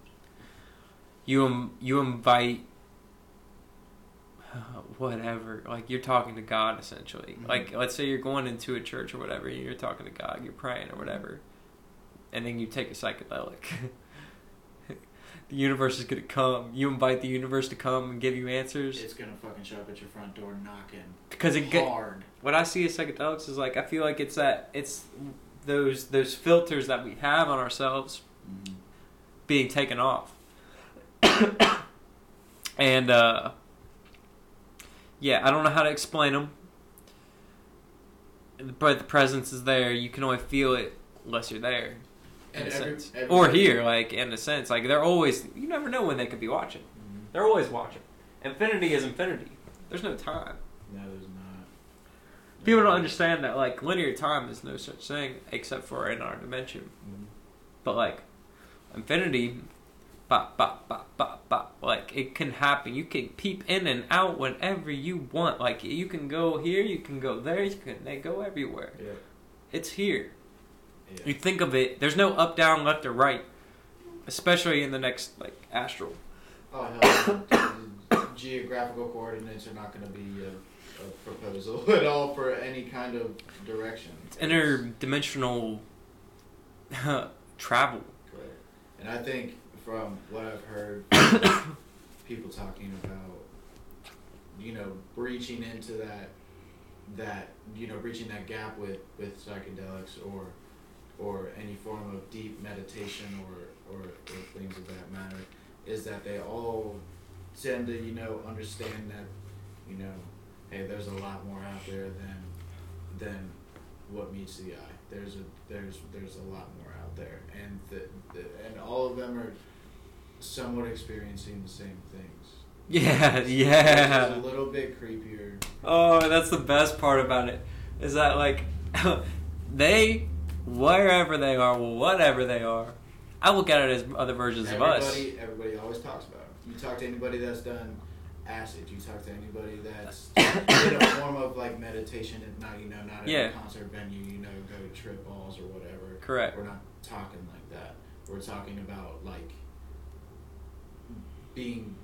you um, you invite uh, whatever, like you're talking to God essentially. Mm-hmm. Like let's say you're going into a church or whatever, and you're talking to God, you're praying or whatever, and then you take a psychedelic. The universe is gonna come. You invite the universe to come and give you answers. It's gonna fucking show up at your front door knocking. Because it get, hard. What I see as psychedelics is like I feel like it's that it's those those filters that we have on ourselves mm-hmm. being taken off. and uh, yeah, I don't know how to explain them, but the presence is there. You can only feel it unless you're there. In a sense. Every, every, or here, like, in a sense. Like, they're always... You never know when they could be watching. Mm-hmm. They're always watching. Infinity is infinity. There's no time. No, there's not. No, people don't understand that, like, linear time is no such thing, except for in our dimension. Mm-hmm. But, like, infinity... Bop, bop, bop, bop, bop. Like, it can happen. You can peep in and out whenever you want. Like, you can go here, you can go there, you can... They go everywhere. Yeah. It's here. Yeah. You think of it, there's no up, down, left, or right, especially in the next, like, astral. Oh, hell. Geographical coordinates are not going to be a, a proposal at all for any kind of direction. It's interdimensional travel. Correct. And I think from what I've heard people talking about, you know, breaching into that, that you know, breaching that gap with, with psychedelics or... or any form of deep meditation or, or, or things of that matter, is that they all tend to, you know, understand that, you know, hey, there's a lot more out there than than what meets the eye. There's a there's there's a lot more out there, and the, the and all of them are somewhat experiencing the same things. Yeah, yeah. It's a little bit creepier. Oh, that's the best part about it. Is that, like, they, wherever they are, whatever they are, I look at it as other versions everybody, of us. Everybody always talks about it. You talk to anybody that's done acid. You talk to anybody that's in a form of, like, meditation at night, you know, not at yeah. a concert venue, you know, go to trip balls or whatever. Correct. We're not talking like that. We're talking about, like, being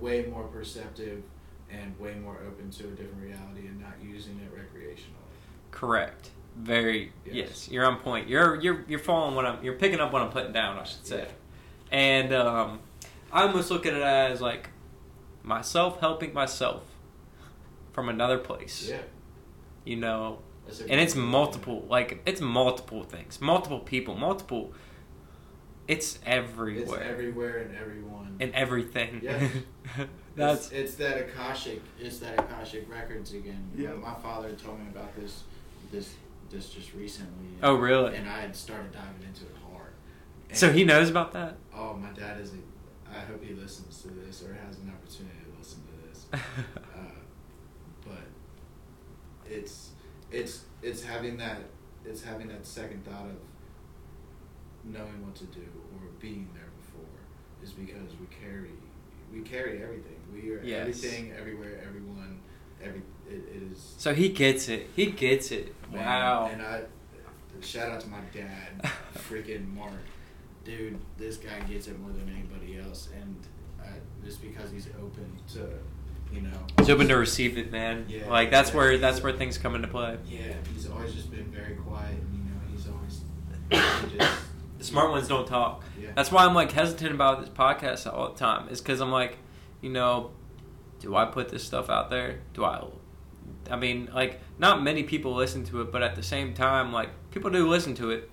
way more perceptive and way more open to a different reality and not using it recreationally. Correct. Very yes. yes. You're on point. You're you're you're following what I'm you're picking up what I'm putting down, I should say. Yeah. And um I almost look at it as like myself helping myself from another place. Yeah. You know. And it's multiple thing. like it's multiple things. Multiple people, multiple It's everywhere. It's everywhere and everyone. And everything. Yes. That's... It's, it's that Akashic, it's that Akashic Records again. Yeah. My father told me about this this, this just recently. And, oh, really? And I had started diving into it hard. And so he knows about that? Oh, my dad is a... I hope he listens to this or has an opportunity to listen to this. uh, but it's it's it's having that it's having that second thought of knowing what to do or being there before is because we carry we carry everything. We are yes. everything, everywhere, everyone, every it, it is. So he gets it. He gets it. Man, wow. And I shout out to my dad, freaking Mark, dude. This guy gets it more than anybody else, and I, just because he's open to, you know, he's open to receive it, man. Yeah, like that's yeah, where that's where things come into play. Yeah, he's always just been very quiet. You know, he's always he just. Smart ones don't talk. Yeah. That's why I'm like hesitant about this podcast all the time. It's because I'm like, you know, do I put this stuff out there? Do I? I mean, like, not many people listen to it, but at the same time, like, people do listen to it,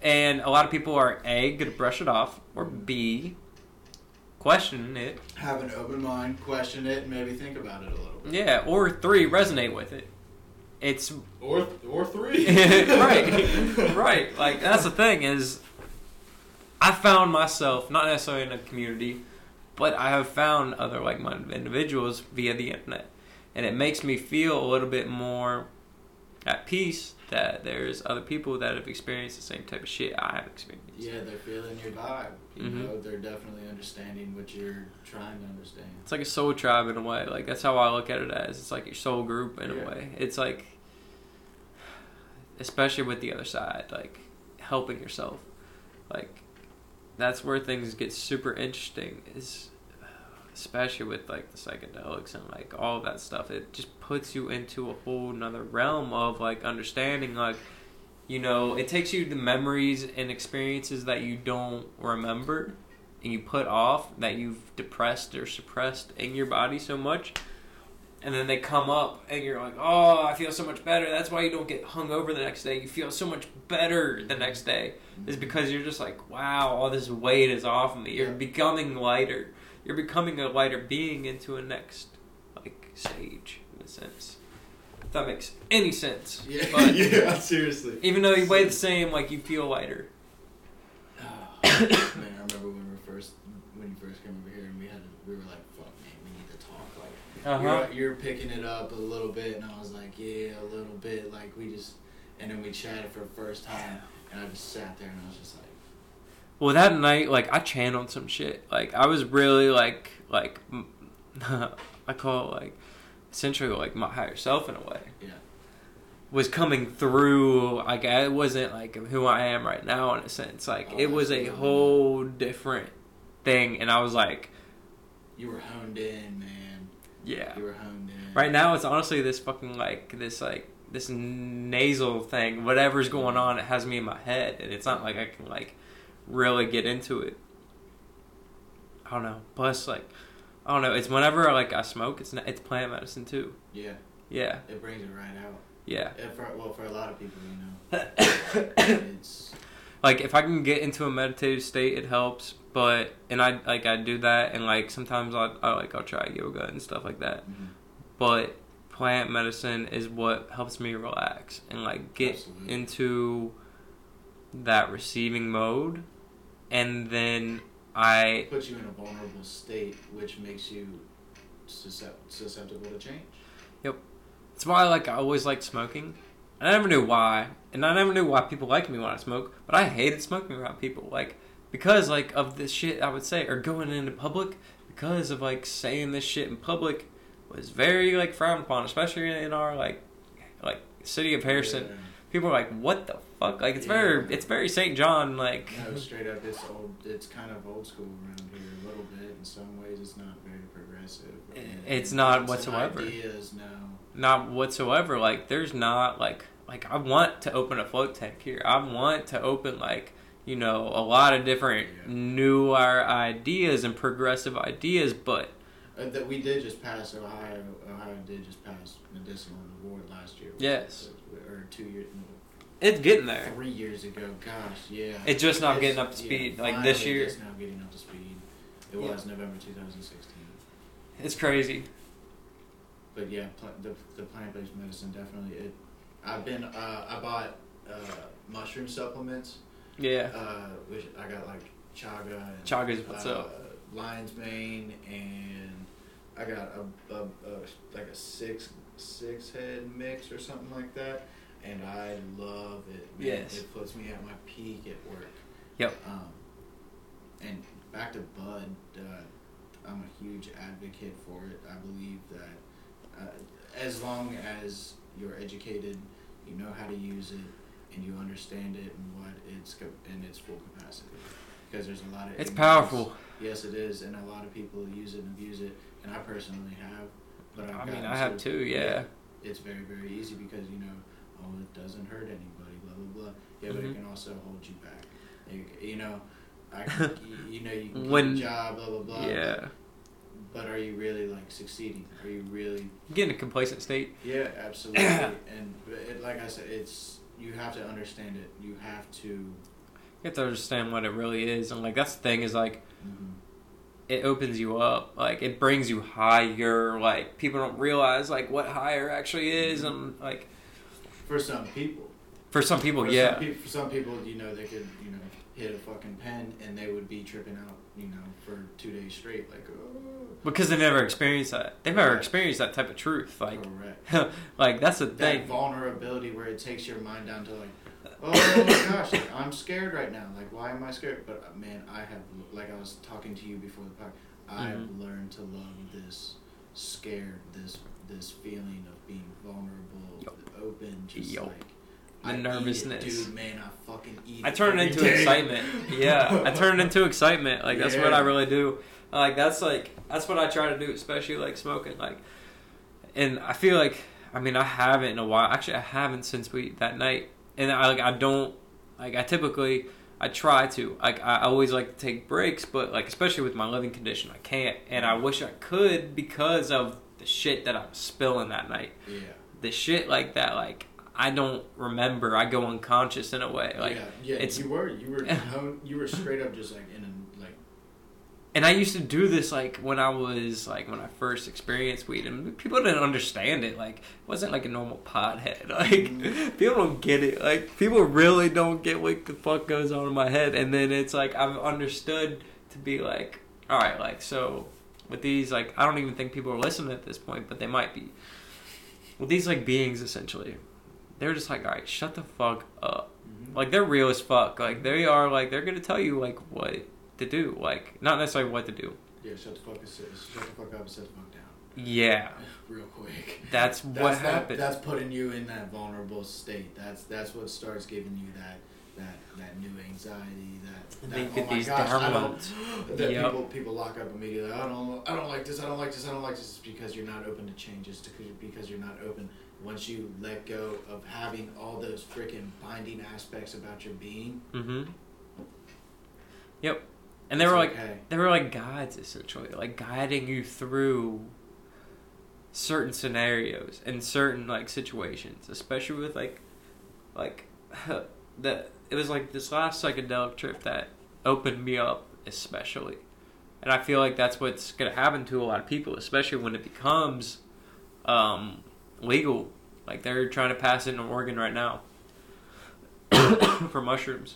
and a lot of people are A, gonna brush it off, or B, question it. Have an open mind, question it, and maybe think about it a little bit. Yeah, or three, resonate with it. It's or or three right right like that's the thing is I found myself not necessarily in a community, but I have found other like-minded individuals via the internet, and it makes me feel a little bit more at peace that there's other people that have experienced the same type of shit I have experienced. Yeah, they're feeling your vibe, you mm-hmm. know, they're definitely understanding what you're trying to understand. It's like a soul tribe in a way. Like, that's how I look at it as. It's like your soul group in yeah. a way. It's like, especially with the other side, like, helping yourself. Like, that's where things get super interesting, is especially with, like, the psychedelics and, like, all of that stuff. It just puts you into a whole nother realm of, like, understanding, like, you know, it takes you to memories and experiences that you don't remember and you put off, that you've depressed or suppressed in your body so much, and then they come up and you're like, oh, I feel so much better. That's why you don't get hungover the next day. You feel so much better the next day. It's because you're just like, wow, all this weight is off of me. You're becoming lighter. You're becoming a lighter being into a next, like, stage, in a sense. If that makes any sense. Yeah, but yeah, seriously. Even though you weigh the same, like, you feel lighter. Oh, man, I remember when we first, when you first came over here, and we had, we were like, fuck, man, we need to talk. Like, uh-huh. you're, you're picking it up a little bit, and I was like, yeah, a little bit. Like, we just, and then we chatted for the first time, and I just sat there, and I was just like, well, that night, like, I channeled some shit. Like, I was really, like, like, I call it, like, essentially, like, my higher self in a way. Yeah. Was coming through, like, I wasn't, like, who I am right now in a sense. Like, oh, it was a whole different thing, and I was, like... You were honed in, man. Yeah. You were honed in. Right now, it's honestly this fucking, like, this, like, this nasal thing. Whatever's going on, it has me in my head, and it's not like I can, like... really get into it. I don't know. Plus, like, I don't know. It's whenever like I smoke, it's not, it's plant medicine too. Yeah. Yeah. It brings it right out. Yeah. It for, well, for a lot of people, you know. It's like if I can get into a meditative state, it helps. But and I like I do that, and like sometimes I I like I'll try yoga and stuff like that. Mm-hmm. But plant medicine is what helps me relax and like get Absolutely. into that receiving mode. And then I put you in a vulnerable state, which makes you susceptible to change. Yep. That's why I like I always liked smoking. And I never knew why. And I never knew why people liked me when I smoked, but I hated smoking around people. Like, because, like, of this shit I would say, or going into public, because of, like, saying this shit in public was very, like, frowned upon, especially in our, like, like city of Harrison. Yeah. People are like, what the fuck? Like, it's yeah. very, it's very Saint John, like. No, straight up, it's old, it's kind of old school around here a little bit. In some ways, it's not very progressive. It's not whatsoever. Ideas, no. Not whatsoever. Like, there's not, like, like, I want to open a float tank here. I want to open, like, you know, a lot of different yeah. newer ideas and progressive ideas, but. Uh, that we did just pass, Ohio, Ohio did just pass medicinal award last year. Yes. It? Or two years no, it's getting there three years ago gosh yeah it's just not it's, getting up to speed yeah, like this year it's now getting up to speed it yeah. was November twenty sixteen. It's crazy, but yeah pl- the the plant-based medicine definitely it I've been uh, I bought uh, mushroom supplements yeah uh, which I got like chaga and, chaga's what's uh, up lion's mane, and I got a, a, a like a six six head mix or something like that, and I love it. Man, yes, it puts me at my peak at work. Yep. Um, and back to bud, uh, I'm a huge advocate for it. I believe that uh, as long as you're educated, you know how to use it, and you understand it and what it's co- in its full capacity. Because there's a lot of it's ignorance. Powerful. Yes, it is, and a lot of people use it and abuse it, and I personally have. But I mean, I have to, too, yeah. yeah. It's very, very easy because, you know, oh, it doesn't hurt anybody, blah, blah, blah. Yeah, mm-hmm. But it can also hold you back. It, you know, I, you know, you can get when, a job, blah, blah, blah. Yeah. But are you really, like, succeeding? Are you really... You get in a complacent state. Yeah, absolutely. And it, like I said, it's you have to understand it. You have to... You have to understand what it really is. And, like, that's the thing is, like... Mm-hmm. It opens you up, like it brings you higher. Like people don't realize like what higher actually is, and like for some people, for some people, for yeah, some pe- for some people, you know, they could you know hit a fucking pen and they would be tripping out, you know, for two days straight, like oh. Because they never experienced that. They've never experienced that type of truth, like correct, like that's a that thing. Vulnerability where it takes your mind down to like. Oh my gosh, like, I'm scared right now. Like, why am I scared? But uh, man, I have, like I was talking to you before the podcast, I've mm-hmm. learned to love this scared, this this feeling of being vulnerable, yep. open, just yep. like. The I nervousness. Eat it, dude, man, I fucking eat I turn it into day. excitement. Yeah, I turn it into excitement. Like, that's yeah. what I really do. Like, that's like, that's what I try to do, especially like smoking. Like, and I feel like, I mean, I haven't in a while. Actually, I haven't since we, that night. And I like I don't like I typically I try to like I always like to take breaks, but like especially with my living condition I can't, and I wish I could because of the shit that I'm spilling that night. Yeah. The shit like that like I don't remember. I go unconscious in a way. Like yeah, yeah. It's, you were you were you were straight up just like in a like. And I used to do this like when I was like when I first experienced weed, and people didn't understand it. Like it wasn't like a normal pothead. Like people don't get it. Like people really don't get what the fuck goes on in my head. And then it's like I've understood to be like, all right, like so with these like I don't even think people are listening at this point, but they might be. With these like beings essentially, they're just like all right, shut the fuck up. Mm-hmm. Like they're real as fuck. Like they are like they're gonna tell you like what. To do like not necessarily what to do. Yeah, shut the fuck up, shut the fuck up, and sit the fuck down. Yeah, real quick. That's what that's happened. That, that's putting you in that vulnerable state. That's that's what starts giving you that that, that new anxiety. That, that they get oh my these gosh, hormones. That yep. people people lock up immediately. I don't I don't like this. I don't like this. I don't like this. It's because you're not open to changes. Because you're not open. Once you let go of having all those freaking binding aspects about your being. Mm-hmm. Yep. And they were like, okay. they were like guides essentially, like guiding you through certain scenarios and certain like situations, especially with like, like the it was like this last psychedelic trip that opened me up especially, and I feel like that's what's gonna happen to a lot of people, especially when it becomes um, legal. Like they're trying to pass it in Oregon right now for mushrooms.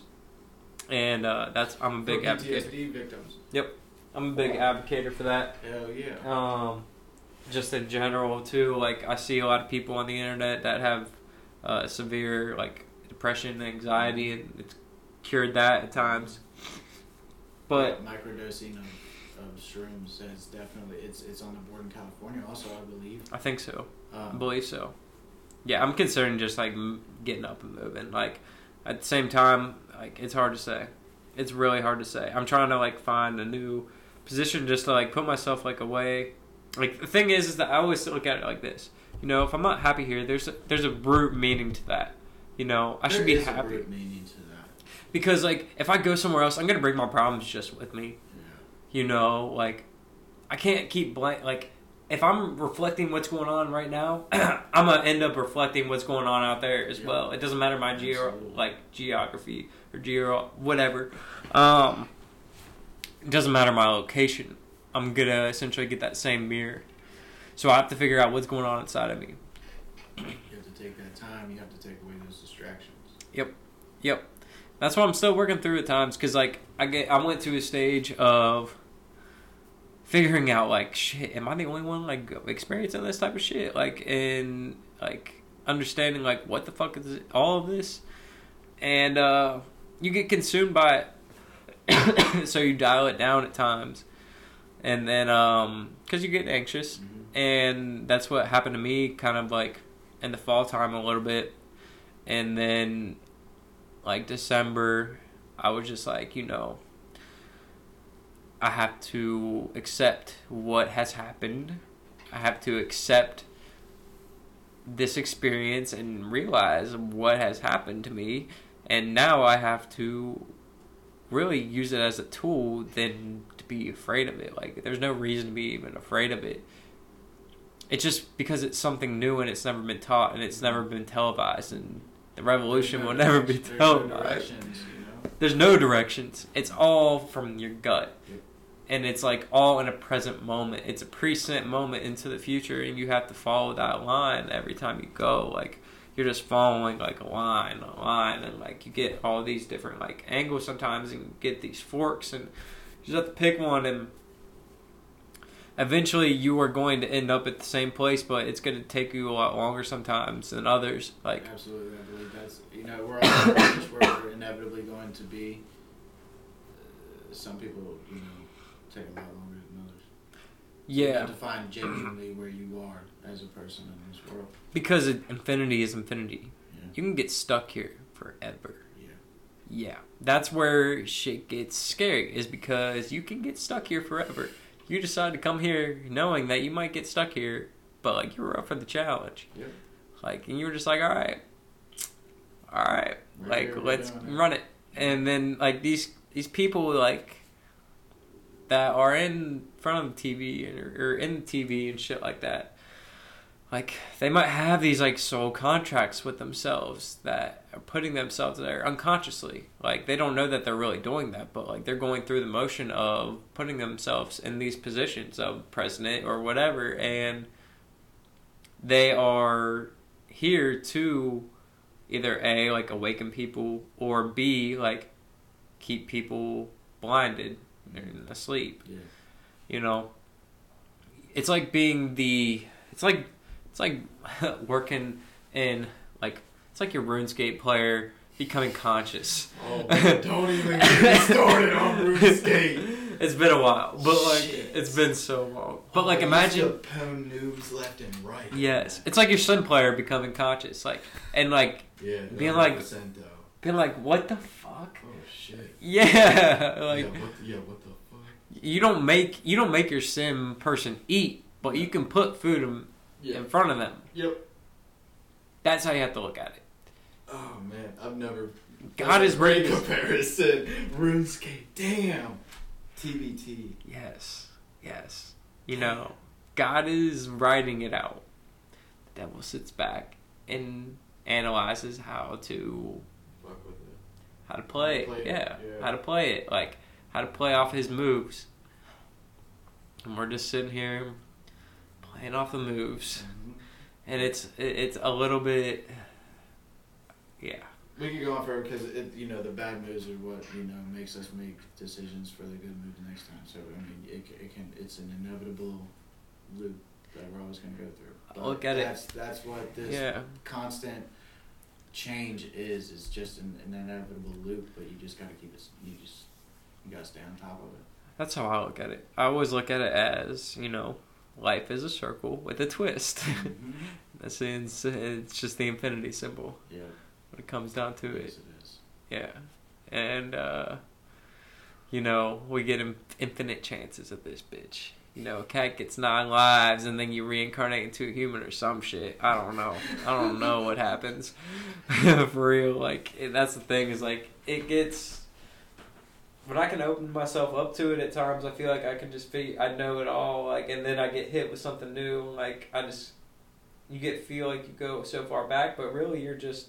And uh, that's I'm a big for advocate. P T S D victims. Yep, I'm a big advocator for that. Hell yeah. Um, just in general too. Like I see a lot of people on the internet that have uh, severe like depression, anxiety, and it's cured that at times. But yeah, microdosing of, of shrooms is definitely it's it's on the board in California. Also, I believe. I think so. Um, I believe so. Yeah, I'm considering just like getting up and moving. Like at the same time. Like, it's hard to say. It's really hard to say. I'm trying to, like, find a new position just to, like, put myself, like, away. Like, the thing is, is that I always look at it like this. You know, if I'm not happy here, there's a, there's a root meaning to that. You know, I there should be is happy. There's a root meaning to that. Because, like, if I go somewhere else, I'm going to bring my problems just with me. Yeah. You know, like, I can't keep blank. Like, if I'm reflecting what's going on right now, I'm going to end up reflecting what's going on out there as yeah. well. It doesn't matter my geo- like geography or geo whatever. Um, it doesn't matter my location. I'm going to essentially get that same mirror. So I have to figure out what's going on inside of me. You have to take that time. You have to take away those distractions. Yep. Yep. That's what I'm still working through at times because like, I, get, I went to a stage of... figuring out, like, shit, am I the only one, like, experiencing this type of shit? Like, and, like, understanding, like, what the fuck is all of this? And uh, you get consumed by it. So you dial it down at times. And then, um, because you get anxious. Mm-hmm. And that's what happened to me kind of, like, in the fall time a little bit. And then, like, December, I was just like, you know... I have to accept what has happened. I have to accept this experience and realize what has happened to me. And now I have to really use it as a tool than to be afraid of it. Like, there's no reason to be even afraid of it. It's just because it's something new and it's never been taught and it's never been televised. And the revolution no will never be televised. There's no directions. It's all from your gut. Yep. And it's like all in a present moment. It's a present moment into the future, and you have to follow that line every time you go. Like you're just following like a line, a line, and like you get all these different like angles sometimes, and you get these forks, and you just have to pick one, and eventually you are going to end up at the same place, but it's going to take you a lot longer sometimes than others. Like absolutely, I believe that's you know we're all in a place where we're inevitably going to be. Uh, some people, you know. Take a lot longer than others. Yeah. You have to find genuinely where you are as a person in this world. Because infinity is infinity. Yeah. You can get stuck here forever. Yeah. Yeah. That's where shit gets scary, is because you can get stuck here forever. You decide to come here knowing that you might get stuck here, but like you were up for the challenge. Yeah. Like, and you were just like, all right. All right. We're like, here, let's run it. And then, like, these these people, like... that are in front of the T V and, or, or in the T V and shit like that. Like, they might have these, like, soul contracts with themselves that are putting themselves there unconsciously. Like, they don't know that they're really doing that, but, like, they're going through the motion of putting themselves in these positions of president or whatever, and they are here to either, A, like, awaken people, or B, like, keep people blinded. And asleep, yeah. You know. It's like being the. It's like it's like working in like it's like your RuneScape player becoming conscious. Oh, don't even get me started on RuneScape. It's been a while, but like Shit. It's been so long. But oh, like imagine pound noobs left and right. Yes, it's like your Sin player becoming conscious, like and like yeah, being like being like what the fuck. Oh shit. Yeah, like. Yeah, what the, yeah, what the fuck? You don't make you don't make your sim person eat, but you can put food in, yeah. in front of them. Yep. That's how you have to look at it. Oh man, I've never. God is great comparison. RuneScape, damn. T B T. Yes, yes. You know, God is writing it out. The devil sits back and analyzes how to. Fuck with it. How to play it, yeah. yeah. How to play it, like, how to play off his moves. And we're just sitting here playing off the moves. Mm-hmm. And it's it's a little bit, yeah, We could go on forever because it, you know, the bad moves are what, you know, makes us make decisions for the good moves next time. So I mean, it it can it's an inevitable loop that we're always going to go through. But Look at that's, it. That's what this yeah. constant change is. It's just an, an inevitable loop, but you just got to keep it. You just you got to stay on top of it. That's how I look at it. I always look at it as, you know, life is a circle with a twist. Mm-hmm. That's it's, it's just the infinity symbol. Yeah. When it comes down to it. Yes, it is. Yeah. And, uh, you know, we get in- infinite chances at this bitch. You know, a cat gets nine lives and then you reincarnate into a human or some shit. I don't know. I don't know what happens. For real. Like, it, that's the thing is, like, it gets... When I can open myself up to it at times, I feel like I can just be, I know it all, like, and then I get hit with something new, like, I just, you get, feel like you go so far back, but really you're just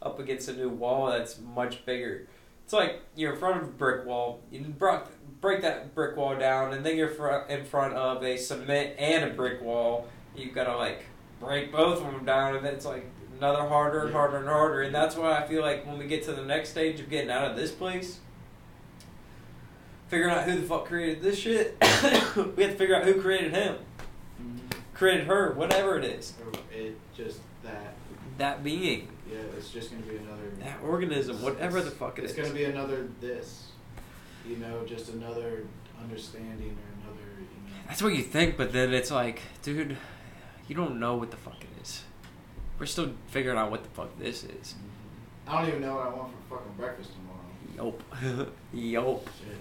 up against a new wall that's much bigger. It's like you're in front of a brick wall, you break, break that brick wall down, and then you're fr- in front of a cement and a brick wall, you've got to, like, break both of them down, and then it's like another harder and harder and harder, and that's why I feel like when we get to the next stage of getting out of this place, figuring out who the fuck created this shit. We have to figure out who created him. Mm-hmm. Created her, whatever it is. It just that. That being. Yeah, it's just going to be another. That organism, whatever the fuck it it's is. It's going to be another this. You know, just another understanding or another. You know. That's what you think, but then it's like, dude, you don't know what the fuck it is. We're still figuring out what the fuck this is. Mm-hmm. I don't even know what I want for fucking breakfast tomorrow. Yup. Yup. Shit.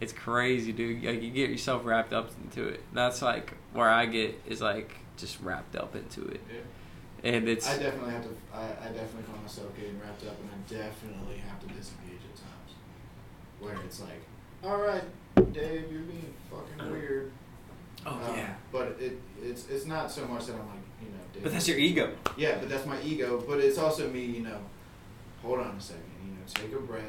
It's crazy, dude. Like, you get yourself wrapped up into it. That's, like, where I get is, like, just wrapped up into it. Yeah. And it's... I definitely have to... I, I definitely find myself getting wrapped up, and I definitely have to disengage at times. Where it's like, all right, Dave, you're being fucking weird. Oh, um, yeah. But it it's it's not so much that I'm like, you know, Dave... But that's your ego. Yeah, but that's my ego. But it's also me, you know, hold on a second. You know, take a breath.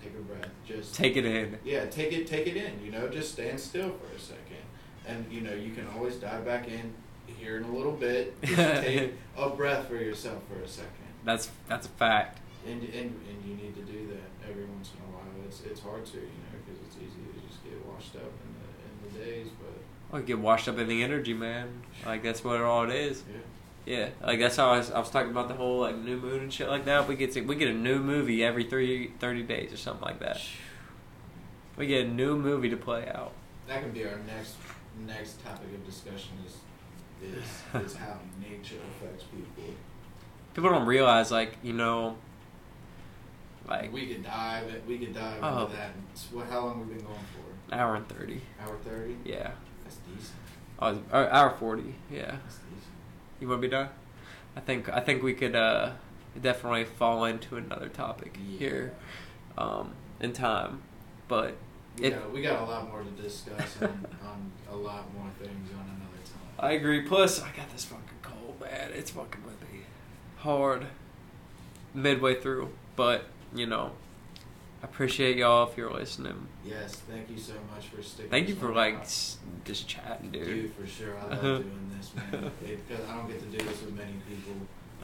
Take a breath. Just take it in. Yeah, take it. Take it in. You know, just stand still for a second, and you know you can always dive back in here in a little bit. Just take a breath for yourself for a second. That's that's a fact. And and and you need to do that every once in a while. It's it's hard to, you know, because it's easy to just get washed up in the in the days, but or get washed up in the energy, man. Like that's what all it is. Yeah. Yeah, like that's how I was, I was talking about the whole like new moon and shit like that. We get to, we get a new movie every three, thirty days or something like that. We get a new movie to play out. That could be our next next topic of discussion is is, is how nature affects people. People don't realize, like, you know, like we could dive we could dive oh, into that. What? How long have we been going for? An hour and thirty. Hour thirty. Yeah. That's decent. Oh, hour forty. Yeah. That's decent. You want to be done? I think I think we could uh, definitely fall into another topic yeah. here um, in time, but we, it, got, we got a lot more to discuss on, on a lot more things on another time. I agree. Plus, I got this fucking cold, man. It's fucking with me hard midway through, but you know, I appreciate y'all if you're listening. Yes, thank you so much for sticking. Thank you for like s- just chatting, dude. Dude, for sure, I love doing. This, man. Because I don't get to do this with many people.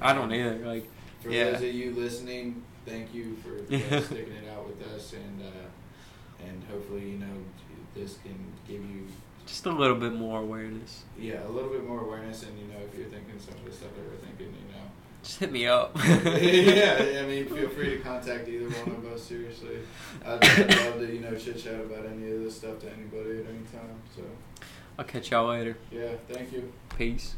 I don't either. Like, for yeah. those of you listening, thank you for uh, sticking it out with us, and uh, and hopefully, you know, this can give you just a little bit more awareness. Yeah, a little bit more awareness, and you know, if you're thinking some of the stuff that we're thinking, you know, just hit me up. Yeah, I mean, feel free to contact either one of us. Seriously, I'd, I'd love to, you know, chit chat about any of this stuff to anybody at any time. So. I'll catch y'all later. Yeah, thank you. Peace.